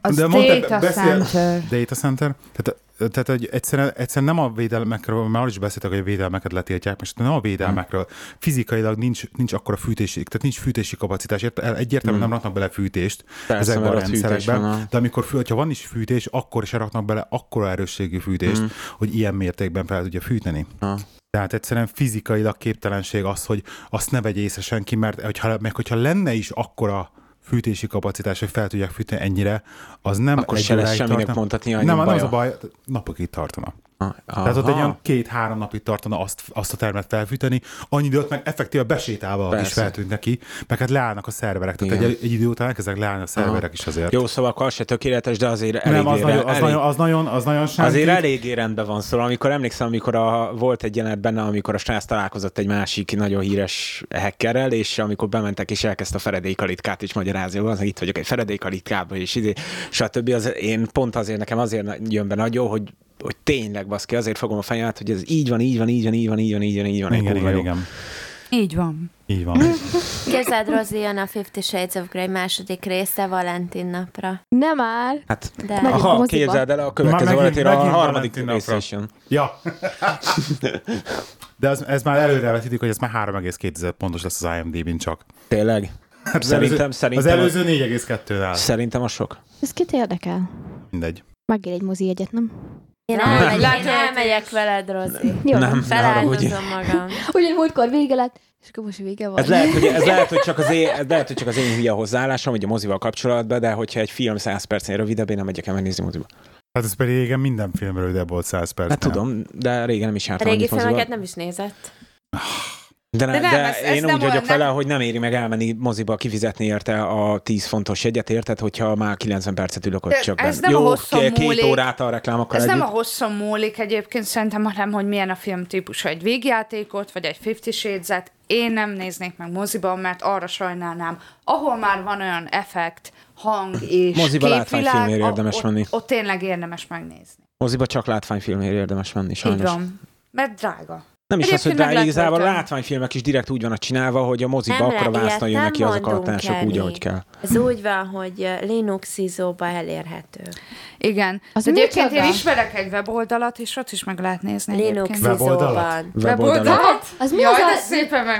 Az de data center. Data center. Tehát hogy egyszerűen nem a védelmekről, már is beszéltek, hogy a védelmeket letiltják, most nem a védelmekről. Fizikailag nincs akkora fűtési, tehát nincs fűtési kapacitás. Egyértelműen nem raknak bele fűtést ezekben a rendszerekben, de amikor ha van is fűtés, akkor se raknak bele akkora erősségű fűtést, hogy ilyen mértékben fel tudja fűteni. Tehát egyszerűen fizikailag képtelenség az, hogy azt ne vegye észre senki, mert hogyha lenne is akkora fűtési kapacitás, hogy fel tudják fűteni ennyire, az nem akkor egy óráig tartana. Nem, az a baj, napokig tartana. Tehát ott egy olyan 2-3 napig tartana azt a termet felfűteni, annyi időt meg effektíve besétálva is feltűnt neki, meg hát leállnak a szerverek. Tehát egy idő után ezek leállnak a szerverek is azért. Jó, szóval akkor az se tökéletes, de azért elég azért eléggé rendben van. Szóval amikor emlékszem, amikor volt egy jelenet benne, amikor a srác találkozott egy másik nagyon híres hackerrel, és amikor bementek és elkezdte a feredékalitkát is magyarázni, hogy itt vagyok egy feredékalitkában, és ide, stb. Én pont azért nekem azért jön be nagyon, hogy tényleg baszki, azért fogom a fejemet, hogy ez így van. Igen. Így van. Képzeld, Rozi, jön a 50 Shades of Grey második része Valentin napra. Nem már. Hát, aha, képzeld el, a következő Valentinra a harmadik része is jön. Ja. De ez már előrevetítik, hogy ez már 3,2 pontos lesz az IMDb-n csak. Tényleg? Szerintem az előző 4,2-n áll. Szerintem a sok. Ez kit érdekel? Mindegy. Megér egy mozi egyet, nem? Én elmegyek veled, Rozi. Nem, feláldozom magam. Ugye múltkor vége lett, és akkor most vége van. Ez lehet, hogy csak az én hülye hozzáállásom, ugye a mozival kapcsolatban, de hogyha egy film 100 percnél rövidebb, én nem megyek el megnézni moziba. Hát ez pedig régen minden film rövidebb volt 100 percnél. Hát tudom, de régen nem is jártam a moziba. Régi filmeket nem is nézett. De én úgy vagyok vele, hogy nem éri meg elmenni moziba kifizetni érte a 10 fontos jegyet, érted, hogyha már 90 percet ülök ott csak benne. Jó, 2 órát a reklámokkal együtt. Ez nem a hosszon múlik egyébként szerintem, hanem hogy milyen a film típusa, egy végjátékot, vagy egy 50 Shades-et. Én nem néznék meg moziban, mert arra sajnálnám. Ahol már van olyan effekt, hang és moziba látványfilmért érdemes menni. Ott tényleg érdemes megnézni. Moziba csak látványfilmért érdemes menni, sajnos. Így van, mert drága. Nem is az, hogy drága, igazából a látványfilmek is direkt úgy vannak csinálva, hogy a moziba akkora vászna jönnek ki azok a hatások úgy, ahogy kell. Ez úgy van, hogy Linuxizóba elérhető. Igen. Az egyébként én ismerek egy weboldalat, és ott is meg lehet nézni. Linuxizóban. Weboldalat?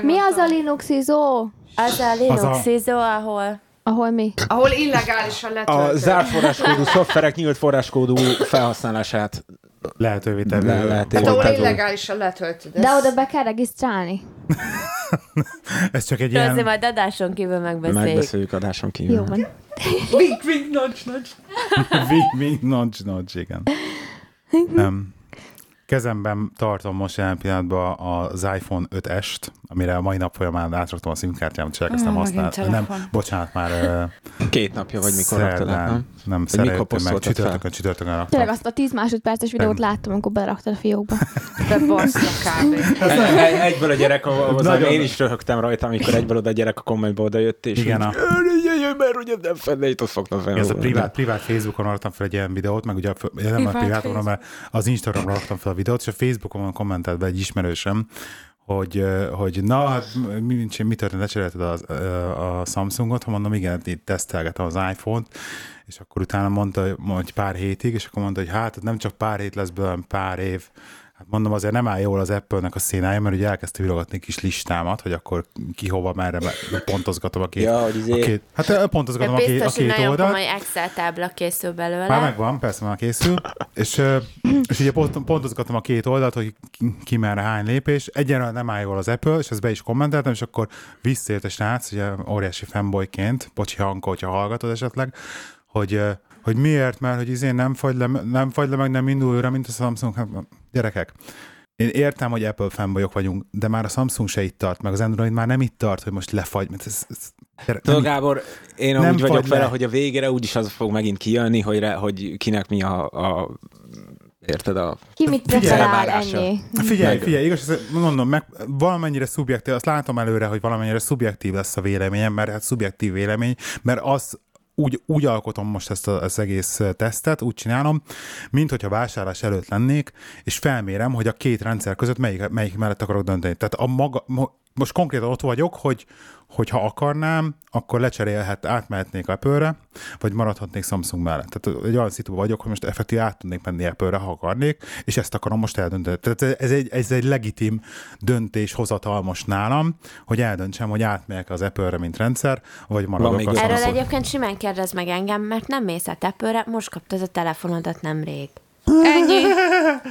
Mi az a Linuxizó? Az a Linuxizó, ahol... Ahol mi? Ahol illegálisan letöltött. A zárt forráskódú szoftverek nyílt forráskódú felhasználását lehetővé tenni. Hát ahol illegálisan letöltöd. De oda be kell regisztrálni. Ez csak egy ilyen... majd adáson kívül megbeszéljük. Megbeszéljük adáson kívül. Jó van. Vink, vink, nudge, nudge. Igen. Kezemben tartom most jelen pillanatban az iPhone 5S-t, amire a mai nap folyamán átraktam a SIM-kártyámat, csak ezt nem használtam. Nem, bocsánat, már... 2 napja vagy mikor raktad át, nem? Nem, szereljöttem meg, csütörtökön raktam. Tényleg azt a 10 másodperces videót láttam, amikor beleraktad a fiókba. De basz, kb. Egyből a gyerek, én is röhögtem rajta, amikor egyből oda a gyerek a kommentbe odajött, és mert ugye nem fennéjt, ott fogtam fel. Ez a privát Facebookon raktam fel egy ilyen videót, meg ugye nem a priváton, mert az Instagramra raktam fel a videót, és a Facebookon kommentelt be egy ismerősöm, hogy na, hát mi történt, lecserélted a Samsungot, ha mondom, igen, itt tesztelgetem az iPhone-t, és akkor utána mondta, hogy pár hétig, és akkor mondta, hogy hát nem csak pár hét lesz belőle, pár év. Hát mondom, azért nem áll jól az Apple-nek a szénája, mert ugye elkezdte virogatni kis listámat, hogy akkor ki hova, merre pontozgatom a két oldalt. Hát pontozgatom a két oldalt. Nagyon komoly Excel tábla készül belőle. Már megvan, persze már készül. és ugye pontozgatom a két oldalt, hogy ki merre hány lépés. Egyenlően nem áll jól az Apple, és ezt be is kommenteltem, és akkor visszért a srác, ugye óriási fanboyként, bocsi Hanko, hogyha hallgatod esetleg, hogy miért, mert hogy izé nem fagy le, meg nem indul őre, mint a Samsung. Gyerekek, én értem, hogy Apple fanboyok vagyunk, de már a Samsung se itt tart, meg az Android már nem itt tart, hogy most lefagy. Tudod, Gábor, én úgy vagyok vele, hogy a végére úgyis az fog megint kijönni, hogy kinek mi a érted a... Ki mit preferál, ennyi. Figyelj, igaz, mondom, meg valamennyire szubjektív, azt látom előre, hogy valamennyire szubjektív lesz a véleményem, mert hát szubjektív vélemény, mert az... Úgy alkotom most ezt az egész tesztet, úgy csinálom, mint hogyha vásárlás előtt lennék, és felmérem, hogy a két rendszer között melyik mellett akarok dönteni. Tehát most konkrétan ott vagyok, hogy ha akarnám, akkor átmehetnék Apple-re, vagy maradhatnék Samsung mellett. Tehát egy olyan szituációban vagyok, hogy most effektíve át tudnék menni Apple-re, ha akarnék, és ezt akarom most eldönteni. Tehát ez egy legitim döntéshozatal most nálam, hogy eldöntsem, hogy átmegyek az Apple-re, mint rendszer, vagy maradok a Samsung. Erről egyébként simán kérdezd meg engem, mert nem mész át Apple-re, most kaptad a telefonodat nemrég. Ennyi.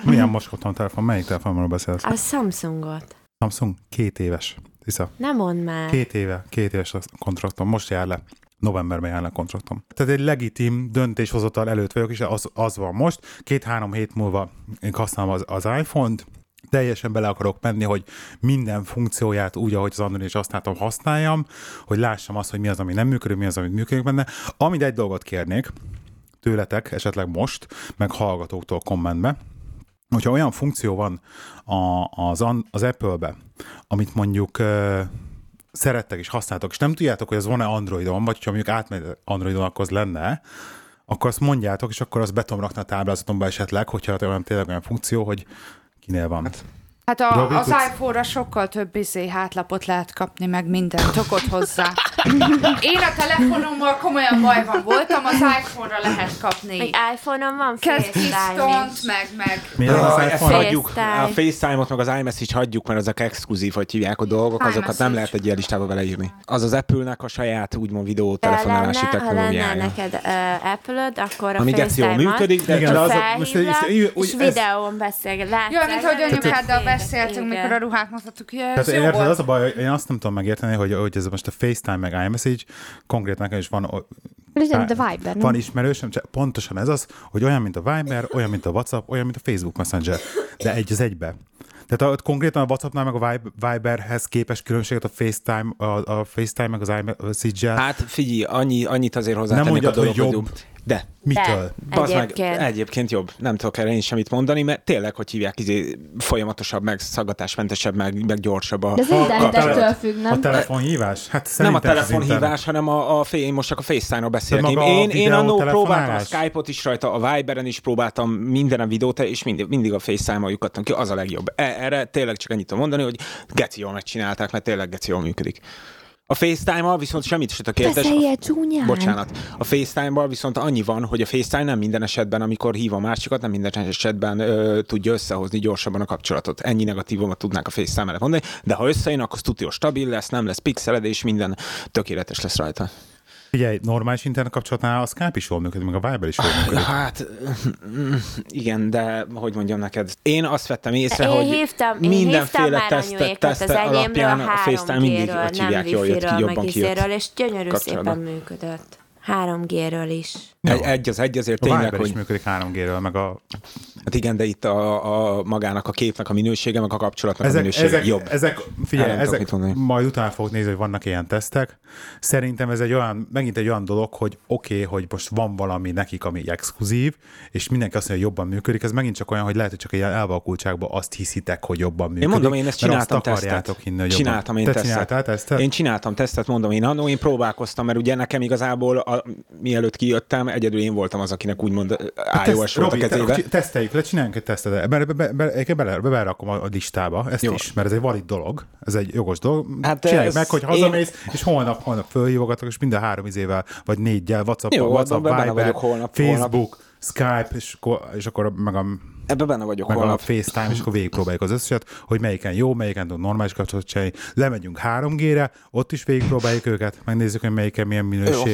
Milyen most kaptam a telefon? Melyik telefonról beszélsz? A Samsungot. Samsung 2 éves. Tisza. Nem mondd már. 2 éves a kontraktom. Most jár le. Novemberben jár le a kontraktom. Tehát egy legitim döntéshozatal előtt vagyok, és az van most. 2-3 hét múlva én használom az iPhone-t. Teljesen bele akarok menni, hogy minden funkcióját úgy, ahogy az Android is használtam, használjam, hogy lássam azt, hogy mi az, ami nem működik, mi az, ami működik benne. Amint egy dolgot kérnék tőletek, esetleg most, meg hallgatóktól kommentbe, hogyha olyan funkció van az Apple-be, amit mondjuk szerettek és használtok, és nem tudjátok, hogy ez van-e Androidon, vagy ha mondjuk átmegy Androidon, akkor az lenne, akkor azt mondjátok, és akkor azt betomrakna a táblázatomba esetleg, hogyha tényleg olyan funkció, hogy kinél van. Hát az iPhone-ra sokkal több hátlapot lehet kapni, meg mindent okot hozzá. Én a telefonommal komolyan bajban voltam, az iPhone-ra lehet kapni. Meg iPhone-on van FaceTime is. Meg. A FaceTime-ot, meg az iMessage hagyjuk, mert ezek exkluzív, hogy hívják a dolgok, azokat nem lehet egy ilyen listába beleírni. Az az Apple-nek a saját, úgymond videótelefonálási technológiája. Ha lenne neked Apple-öd, akkor a FaceTime-at felhívlak, és videón beszélget. Jó, mint hogy anyukáddal beszéltünk, mikor a ruhát mondhatjuk, hogy ez jó volt. Az a baj, én azt nem tudom megérteni, hogy ez most a FaceTime meg iMessage, konkrétan nekem is van ismerősöm, pontosan ez az, hogy olyan, mint a Viber, olyan, mint a WhatsApp, olyan, mint a Facebook Messenger, de egy az egybe. Tehát konkrétan a WhatsAppnál meg a Viberhez képes különbséget a FaceTime meg az iMessage-el. Hát figyelj, annyit azért hozzátennék a dolog, hogy jobb. De. Mitől? Egyébként jobb. Nem tudok erre én semmit mondani, mert tényleg, hogy hívják, folyamatosabb, meg szaggatásmentesebb, meg gyorsabb a kapcsolat. De az internettől függ, nem? A telefonhívás? Hát nem a telefonhívás, hanem én most csak a FaceTime-ra beszélek. Próbáltam a Skype-ot is rajta, a Viberen is próbáltam minden a videót, és mindig a FaceTime-mal lyukadtam ki, az a legjobb. Erre tényleg csak ennyit tudom mondani, hogy geci jól megcsinálták, mert tényleg geci jól működik. A FaceTime-mal viszont semmit se tökéletes. Bocsánat. A FaceTime-mal viszont annyi van, hogy a FaceTime nem minden esetben, amikor hív a másikat, nem minden esetben tudja összehozni gyorsabban a kapcsolatot. Ennyi negatívomat tudnák a FaceTime-re mondani, de ha összejön, akkor stúdió stabil lesz, nem lesz pixeledés, minden tökéletes lesz rajta. Figyelj, normális internet kapcsolatnál a Skype is jól működik, meg a Viber is jól működik. Hát, igen, de hogy mondjam neked? Én azt vettem észre, hogy mindenféle tesztet alapján a FaceTime mindig a csívják jól jött ki, jobban kijött. És gyönyörű szépen működött. 3G-ről is. Egy azért tényleg, hogy... A Viber is működik 3G-ről, meg a... Hát igen, de itt a magának a képnek a minősége, meg a kapcsolatnak a minősége jobb. Ezek majd utána fogok nézni, hogy vannak ilyen tesztek. Szerintem ez megint egy olyan dolog, hogy oké, hogy most van valami nekik, ami exkluzív, és mindenki azt mondja, hogy jobban működik. Ez megint csak olyan, hogy lehet, hogy csak egy elvakultságban azt hiszitek, hogy jobban működik. Én mondom, én ezt csináltam tesztet. Én csináltam tesztet, mondom én annó, én próbálkoztam, mert ugye nekem igazából mielőtt kijöttem, egyedül én voltam az, akinek úgymond iOS volt a kezébe. Teszteljük le, csináljunk egy tesztet. Belerakom a listába ezt. Jó. Is, mert ez egy valid dolog, ez egy jogos dolog. Hát csináljuk meg, hogy hazamész, és holnap fölhívogatok, és minden 3 izével, vagy 4-jel, WhatsApp, Viber, Facebook, Skype, és akkor meg a... Ebben benne vagyok meg holnap. A FaceTime, és akkor végigpróbáljuk az összeset, hogy melyiken jó, melyiken tud normális kapcsolatot csinálni. Lemegyünk 3G-re, ott is végigpróbáljuk őket, megnézzük, hogy melyiken milyen minőség. Jó.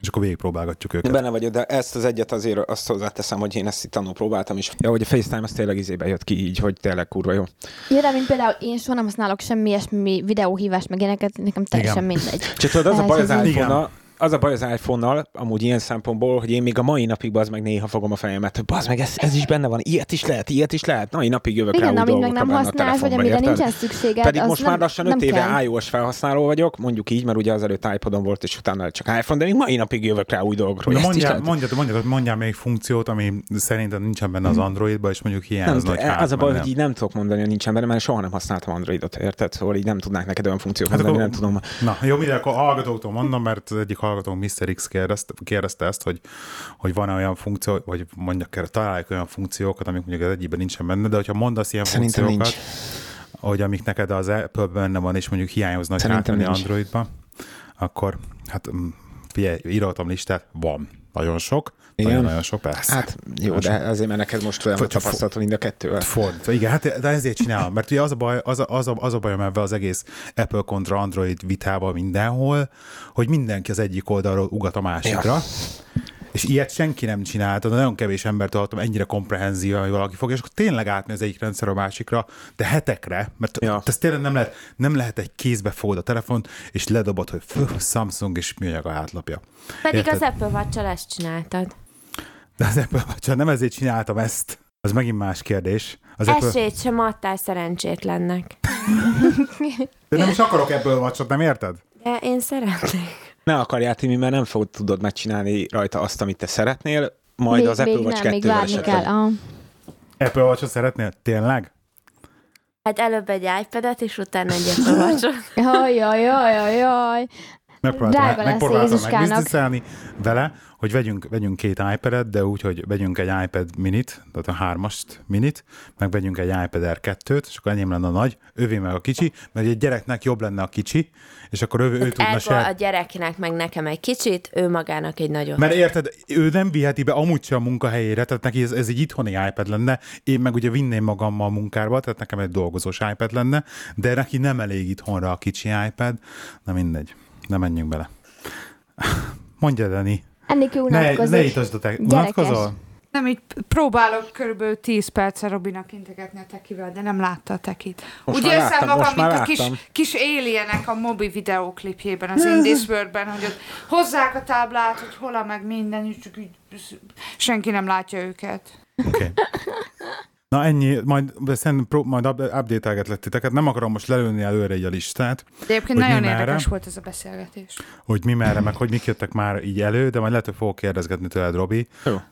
És akkor végigpróbálgatjuk őket. Benne vagyok, de ezt az egyet azért azt hozzáteszem, hogy én ezt itt annól próbáltam is. Ja, hogy a FaceTime ez tényleg izébe jött ki így, hogy tényleg kurva jó. Jó, de mint például én soha nem használok semmi ilyesmi videóhívás, meg ilyeneket, nekem teljesen mindegy. Csak tudod, az a baj az iPhone-nal, amúgy ilyen szempontból, hogy én még a mai napig az meg néha fogom a fejemet, hogy bazd meg, ez is benne van, ilyet is lehet, mai napig jövök rá úgy dolgokra benne a telefonba, érted? Pedig most már lassan 5 éve iOS felhasználó vagyok, mondjuk így, mert ugye azelőtt iPodon volt, és utána csak iPhone, de még mai napig jövök rá úgy dolgokra. Mondjál még funkciót, ami szerintem nincsen benne az Androidban, és mondjuk hiányozna. Az a baj, hogy így nem tudok mondani, hogy nincsen benne, mert soha nem használtam Androidot, érted? Szóval így nem tudnák neked olyan funkciót mondani, nem tudom. Na, jó, mire akkor hallgatóktól mondom, mert egyik hallgatónk Mr. X kérdezte ezt, hogy van-e olyan funkció, vagy mondjak, találják olyan funkciókat, amik mondjuk az egyikben nincsen benne, de hogyha mondasz ilyen szerintem funkciókat, ahogy amik neked az Apple-ben nem van, és mondjuk hiányoznak átmenni Androidba, akkor hát figyelj, írhatom listát, van. Nagyon sok. Nagyon-nagyon sok, persze. Hát jó, de azért, mert neked most olyan tapasztalat mind a kettővel. Fordítva, igen, hát de ezért csinálom, mert ugye az a bajom ebben az egész Apple kontra Android vitában mindenhol, hogy mindenki az egyik oldalról ugat a másikra, ja. És ilyet senki nem csinálta, de nagyon kevés embert hallottam ennyire komprehenzívan, hogy valaki fog, és akkor tényleg átmegy az egyik rendszer a másikra, de hetekre, mert ez tényleg nem lehet egy kézbe fogod a telefont, és ledobod, hogy Samsung és műanyag a hátlapja. Pedig érted? Az Apple Watch-al ezt csináltad. De az Apple Watch-al nem ezért csináltam ezt. Az megint más kérdés. Esélyt sem adtál szerencsétlennek. De nem is akarok Apple Watch-ot, nem érted? De én szeretnék. Ne akarjál, Timi, mert nem fogod tudod megcsinálni rajta azt, amit te szeretnél, majd még, az Apple Watch 2-vel esetleg. Apple Watch-ot szeretnél? Tényleg? Hát előbb egy iPad-et, és utána egy Apple Watch-ot. Jaj. Megpróbáltam megbiztosítani vele, hogy vegyünk 2 iPad-et, de úgy, hogy vegyünk egy iPad minit, tehát a 3-ast minit, meg vegyünk egy iPad Air 2-t, és akkor enyém lenne a nagy, ővé meg a kicsi, mert egy gyereknek jobb lenne a kicsi, és akkor ő tudna se... A gyereknek meg nekem egy kicsit, ő magának egy nagyot. Mert érted, ő nem viheti be amúgy se a munkahelyére, tehát neki ez egy itthoni iPad lenne, én meg ugye vinném magammal a munkába, tehát nekem egy dolgozós iPad lenne, de neki nem elég itthonra a kicsi iPad, na mindegy. Nem menjünk bele. Mondja, Dani. Ennél ki unatkozik. Ne itasd a te. Unatkozol? Nem, így próbálok körülbelül 10 percre Robinak integetni a tekivel, de nem látta a tekit. Úgy érzem magam, mint a kis alienek a Mobi videóklipjében, az Indies Worldben, hogy ott hozzák a táblát, hogy hol a meg minden, csak így senki nem látja őket. Oké. Na ennyi, majd update-elgetlek titeket, nem akarom most lelőni előre így a listát. De egyébként nagyon érdekes volt ez a beszélgetés. Hogy mi merre, meg hogy mik jöttek már így elő, de majd lehet, hogy fogok kérdezgetni tőled, Robi,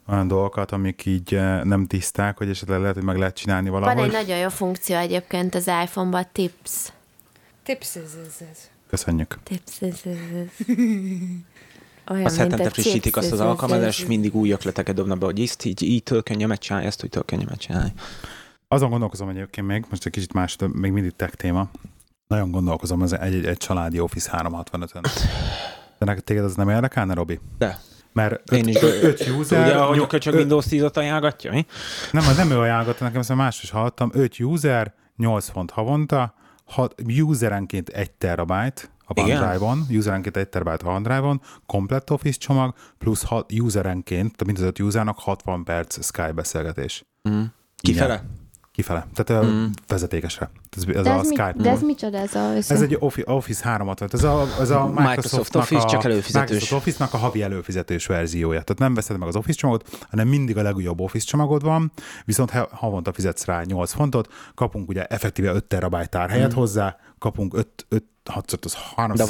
olyan dolgokat, amik így nem tiszták, hogy esetleg lehet, hogy meg lehet csinálni valahogy. Van egy nagyon jó funkció egyébként az iPhone-ban, tips. Tips ez. Köszönjük. Tips ez. Olyan, azt hetente frissítik azt az alkalmazást, és mindig új ötleteket dobna be, hogy ezt így tölkönnye megcsinálj, ezt úgy tölkönnye megcsinálj. Azon gondolkozom egyébként még, most egy kicsit más, még mindig tech téma. Nagyon gondolkozom, ez egy családi Office 365-en. De neked téged az nem érdekelne, Robi? De. Mert én is. 5 user... Ugye, ahogy a köcsög Windows 10-ot ajánlgatja, mi? Nem ő ajánlgatja, nekem ezt más is hallottam. 5 user, 8 font havonta, 6 userenként 1 terabyte, a OneDrive-on, userenként 1 terabyte a OneDrive-on, komplett Office csomag, plusz 6 userenként, mind az 5 usernak 60 perc Skype beszélgetés. Mm. Kifele. Tehát vezetékesre. Ez micsoda ez a... Ez egy Office 365, ez a Microsoft Office-nak a havi előfizetős verziója. Tehát nem veszed meg az Office csomagot, hanem mindig a legújabb Office csomagod van, viszont havonta fizetsz rá 8 fontot, kapunk ugye effektíve 5 terabyte tárhelyet hozzá, kapunk 5 600. De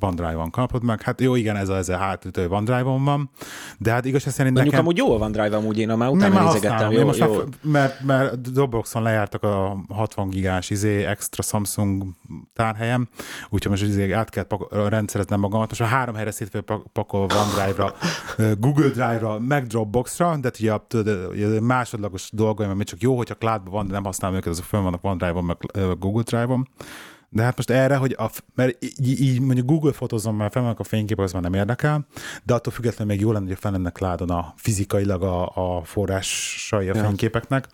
OneDrive-on kapod meg. Hát jó, igen, ez a hátütő OneDrive-on van, de hát igazság szerint nekem... Mondjuk amúgy jó a OneDrive amúgy, én már utána nézegettem. Jó, most jó. Mert Dropboxon lejártak a 60 gigás extra Samsung tárhelyem, úgyhogy most át kell rendszereznem magamat, és a 3 helyre szétpakolva OneDrive-ra, Google Drive-ra, meg Dropbox-ra, de ugye a másodlagos dolgaim, ami csak jó, hogyha cloud-ban van, de nem használom őket, azok fönn vannak OneDrive-on, meg Google Drive-on. De hát most erre, hogy mert így mondjuk Google fotózom, mert felmennek a fényképek, az már nem érdekel, de attól függetlenül még jó lenne, hogy felmennek ládon a fizikailag a forrásai a fényképeknek,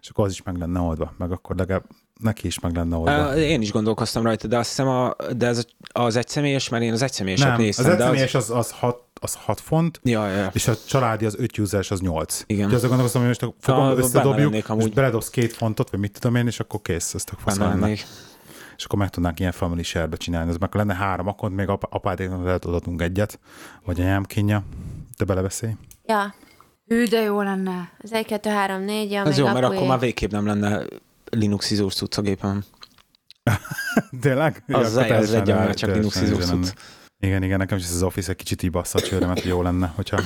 és akkor az is meg lenne oldva, meg akkor legalább neki is meg lenne oldva. Én is gondolkoztam rajta, de azt hiszem, de ez az egyszemélyes, mert én az egyszemélyesek néztem. Nem, az egyszemélyes az 6 font, és a családi az 5 user, az 8. Igen. Úgyhogy azt gondolkoztam, hogy most fogom összedobjuk, most beledobsz 2 fontot, vagy mit tudom én, és akkor kész, ezt és akkor meg tudnánk ilyen family share-be csinálni. Ez meg lenne 3, akkor még apádéknak lehet odatunk egyet, vagy anyám kínja. Te belebeszélj? Ja. Hű, de jó lenne. Az 1, 2, 3, 4, ja, az jó, mert akkor már végképp nem lenne Linux izós cuccagépen. Tényleg? Az egyáltalán csak Linux izós cucc. Igen, nekem is ez az Office egy kicsit így bassza csőremet, hogy jó lenne, hogyha...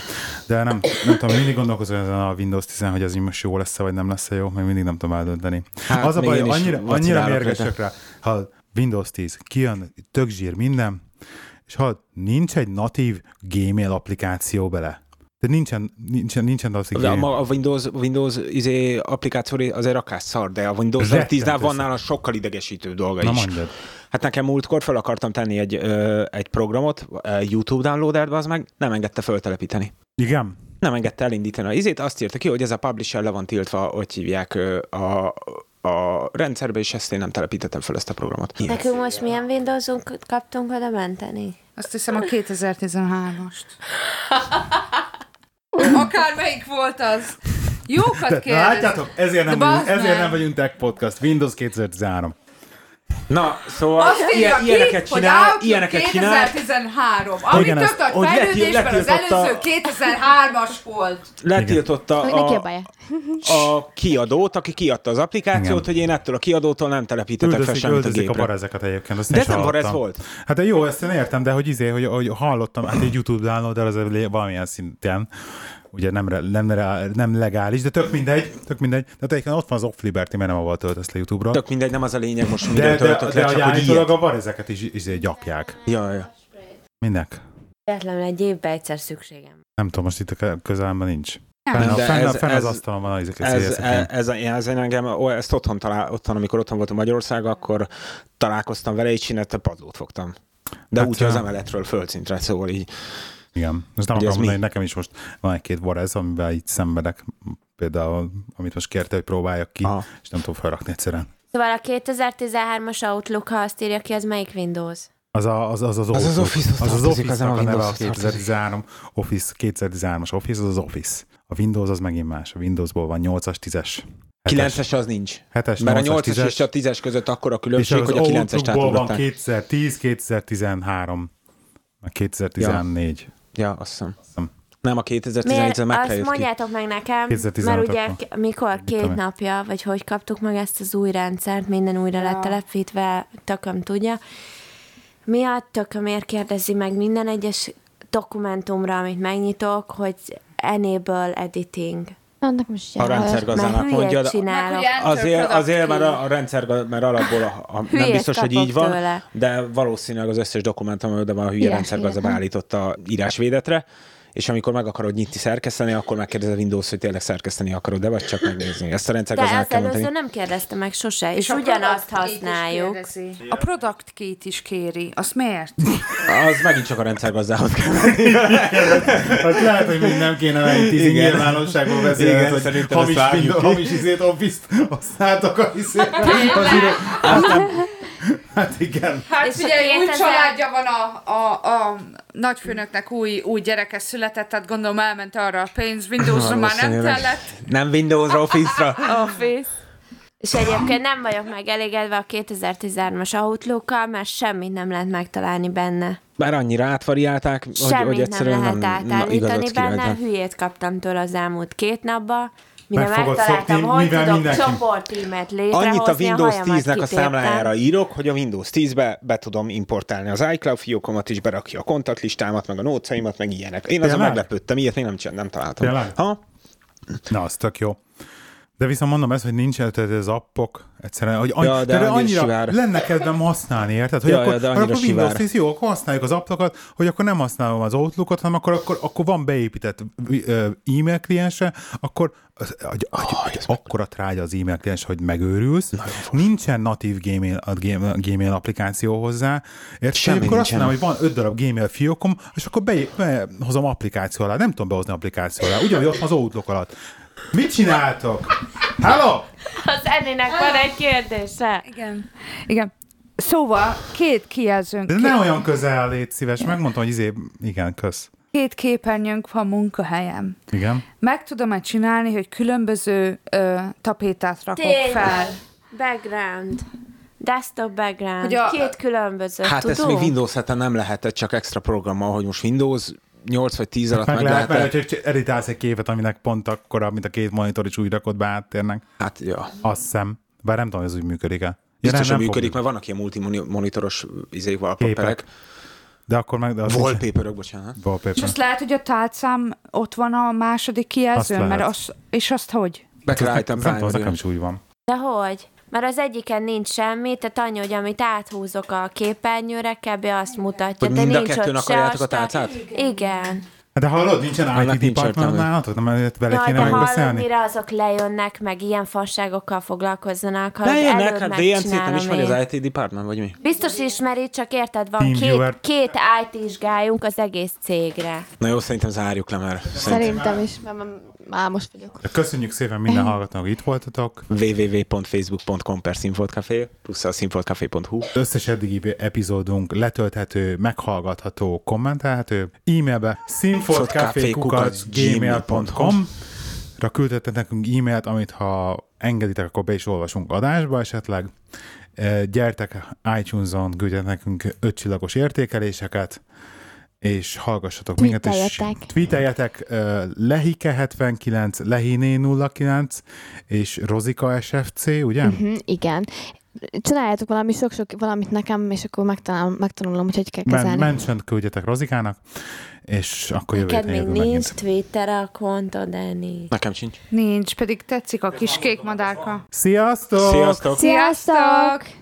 De nem tudom, mindig gondolkozom ezen a Windows 10, hogy ez így most jó lesz-e, vagy nem lesz-e jó, még mindig nem tudom eldönteni. Hát, az a baj, annyira mérgesek rá, ha Windows 10 kijön, tök zsír minden, és ha nincs egy natív Gmail applikáció bele, De nincsen az igény. De a Windows izé applikáció azért akár szar, de a Windows 10-nál van nála sokkal idegesítő dolga is. Mondjad. Hát nekem múltkor fel akartam tenni egy programot, YouTube downloaderbe az meg, nem engedte föltelepíteni. Igen? Nem engedte elindítani. Izét azt írta ki, hogy ez a publisher le van tiltva, hogy hívják a rendszerbe, és ezt én nem telepítettem fel ezt a programot. Nekünk most milyen Windows-unk kaptunk oda menteni? Azt hiszem a 2013-ost. Akármelyik volt az. Jókat kérdez. Látjátok, ezért nem vagyunk Tech Podcast. Windows 2013. Na, szóval ilyeneket csinál. 2013. Ami több a fejlődésben az előző 2003-as volt. Letiltotta a kiadót, aki kiadta az applikációt, igen. Hogy én ettől a kiadótól nem telepítetek fel semmit a gépre. A barezeket egyébként. Azt de nem barez volt. Hát jó, ezt én értem, de hogy hallottam, hát egy YouTube downloader az valamilyen szinten. Ugye nem legális, de tök mindegy. De egyébként ott van az Off Liberty, mert nem avval töltesz le YouTube-ra. Tök mindegy, nem az a lényeg most, miről töltök le, csak hogy ilyet. A barezeket is gyakják. Jaj. Minek? Véletlenül egy évben egyszer szükségem. Nem tudom, most itt a közelben nincs. Fenn az asztalon van az ezt otthon, amikor otthon voltam Magyarországon, akkor találkoztam vele, így csinálta, padlót fogtam. De hát, úgy az emeletről földszintre, szóval így. Igen, most nem akarom mondani, nekem is most van egy-két varez, amivel így szenvedek, például amit most kérte, hogy próbáljak ki, és nem tudom felrakni egyszerűen. Szóval a 2013-as Outlook, ha azt írja ki, az melyik Windows? Az Office. Az Office-nak a neve a 2013 Office, 2013-as Office, az Office. A Windows az megint más, a Windowsból van 8-as, 10-es. 9-es az nincs. 7-es, mert 8-as, a 8-as és a 10-es között akkora különbség, hogy a 9-est átugratták. Van 2010, 2013, 2014. Ja, azt hiszem. Nem, a 2011-ben meghelyett ki. Azt mondjátok meg nekem, mert ugye mikor két napja, vagy hogy kaptuk meg ezt az új rendszert, minden újra lett telepítve, tököm tudja. Mi a tökömért kérdezi meg minden egyes dokumentumra, amit megnyitok, hogy enable editing. A rendszergazdának mondja, azért már a rendszer, mert alapból nem biztos, hogy így van, tőle. De valószínűleg az összes dokumentum, de a hülye rendszergazda beállította írásvédetre, és amikor meg akarod nyitni, szerkeszteni, akkor megkérdez a Windows, hogy tényleg szerkeszteni akarod, de vagy csak megnézni. Ezt a rendszergazdának kell mondani. De nem kérdezte meg sose, és ugyanazt használjuk. A product key-t is kéri. Azt miért? Az megint csak a rendszergazdához kell menni. Azt lehet, hogy még nem kéne menni 10 nyilvánosságból beszélni, hogy hamis izét használtak a hiszét. Hát igen. Hát figyelj, új családja van a nagyfőnöknek, új gyereke született, tehát gondolom elment arra a pénz, Windowsra már nem kellett. Nem Windowsra, Office-ra. Office. És egyébként nem vagyok megelégedve a 2013-as Outlook-kal, mert semmit nem lehet megtalálni benne. Bár annyira átvariálták, hogy egyszerűen nem átállítani benne, hülyét kaptam tőle az elmúlt 2 napban. Mire megtaláltam, hogy tudok csoportímet létrehozni. Annyit a Windows 10-nek a számlájára írok, hogy a Windows 10-be be tudom importálni az iCloud fiókomat is, berakja a kontaktlistámat, meg a nótszaimat, meg ilyenek. Én azon meglepődtem, ilyet még nem találtam. Ha? Na, az tök jó. De viszont mondom ezt, hogy nincs az appok egyszerűen, hogy annyira lenne kedvem használni, érted? Hogy akkor Windows 10, jó, akkor használjuk az appokat, hogy akkor nem használom az Outlookot, hanem akkor van beépített e-mail kliense, akkor akkora trágya az e-mail kliens, hogy megőrülsz. Nincsen natív Gmail applikáció hozzá. Érted? Akkor azt mondom, hogy van 5 darab Gmail fiókom, és akkor behozom applikáció alá. Nem tudom behozni applikáció alá. Ugyanúgy ott az Outlook alatt. Mit csináltok? Halló? Az Ennének van egy kérdése. Igen. Szóval két kijelzőnk. De ne olyan közel, légy szíves. Megmondtam, hogy igen, kösz. Két képernyőnk van munkahelyem. Igen. Meg tudom-e csinálni, hogy különböző tapétát rakok fel? Background. Desktop background. Ugye két különböző. Hát ezt még Windows 7-en nem lehetett, csak extra programmal, hogy most Windows 8 vagy 10 alatt meg lehet. Mert hogy editálsz egy képet, aminek pont akkora, mint a 2 monitor is úgy rakod be áttérnek. Hát, jó. Azt hiszem. Bár nem tudom, hogy ez úgy működik-e. Biztos, hogy működik, mert vannak ilyen multimonitoros wallpaperek. De akkor meg... Wallpaperök, bocsánat. Wallpaper. És azt lehet, hogy a tárcám ott van a második kijelzőn, mert azt hogy? Be kell állítam. Nem tudom, nekem is úgy van. De hogy? Mert az egyiken nincs semmi, tehát annyi, hogy amit áthúzok a képernyőre, kb. Azt mutatja, hogy de nincs ott se a tárcát? Igen. De hallod, nincsen IT department nálatok? Nem lehet vele kéne megbeszélni? Mire azok lejönnek, meg ilyen fasságokkal foglalkozzanak, ha előbb hát DMC-t nem ismeri az IT department, vagy mi? Biztos ismeri, csak érted, van két IT-s gályunk az egész cégre. Na jó, szerintem zárjuk le már. Szerintem is, mert már most vagyok. Köszönjük szépen minden hallgatónak, hogy itt voltatok. www.facebook.com/színfoltcafé plusz a színfoltcafé.hu. Összes eddigi epizódunk letölthető, meghallgatható, kommentálható. E-mailbe színfoltcafé@gmail.com-ra küldhetett nekünk e-mailt, amit ha engeditek, akkor be is olvasunk adásba esetleg. Gyertek iTunes-on, küldjetek nekünk 5 csillagos értékeléseket, és hallgassatok minket, és tweeteljetek Lehike79, Lehiné09 és Rozika SFC, ugye? Uh-huh, igen. Csináljátok valami sok-sok valamit nekem, és akkor megtanulom, hogy kell kezelni. Mention küldjetek Rozikának, és akkor jövő héten jövő megint. Nincs Twitter a kontod, de nincs. Nekem sincs. Nincs, pedig tetszik a kis kék madárka. Sziasztok! Sziasztok! Sziasztok!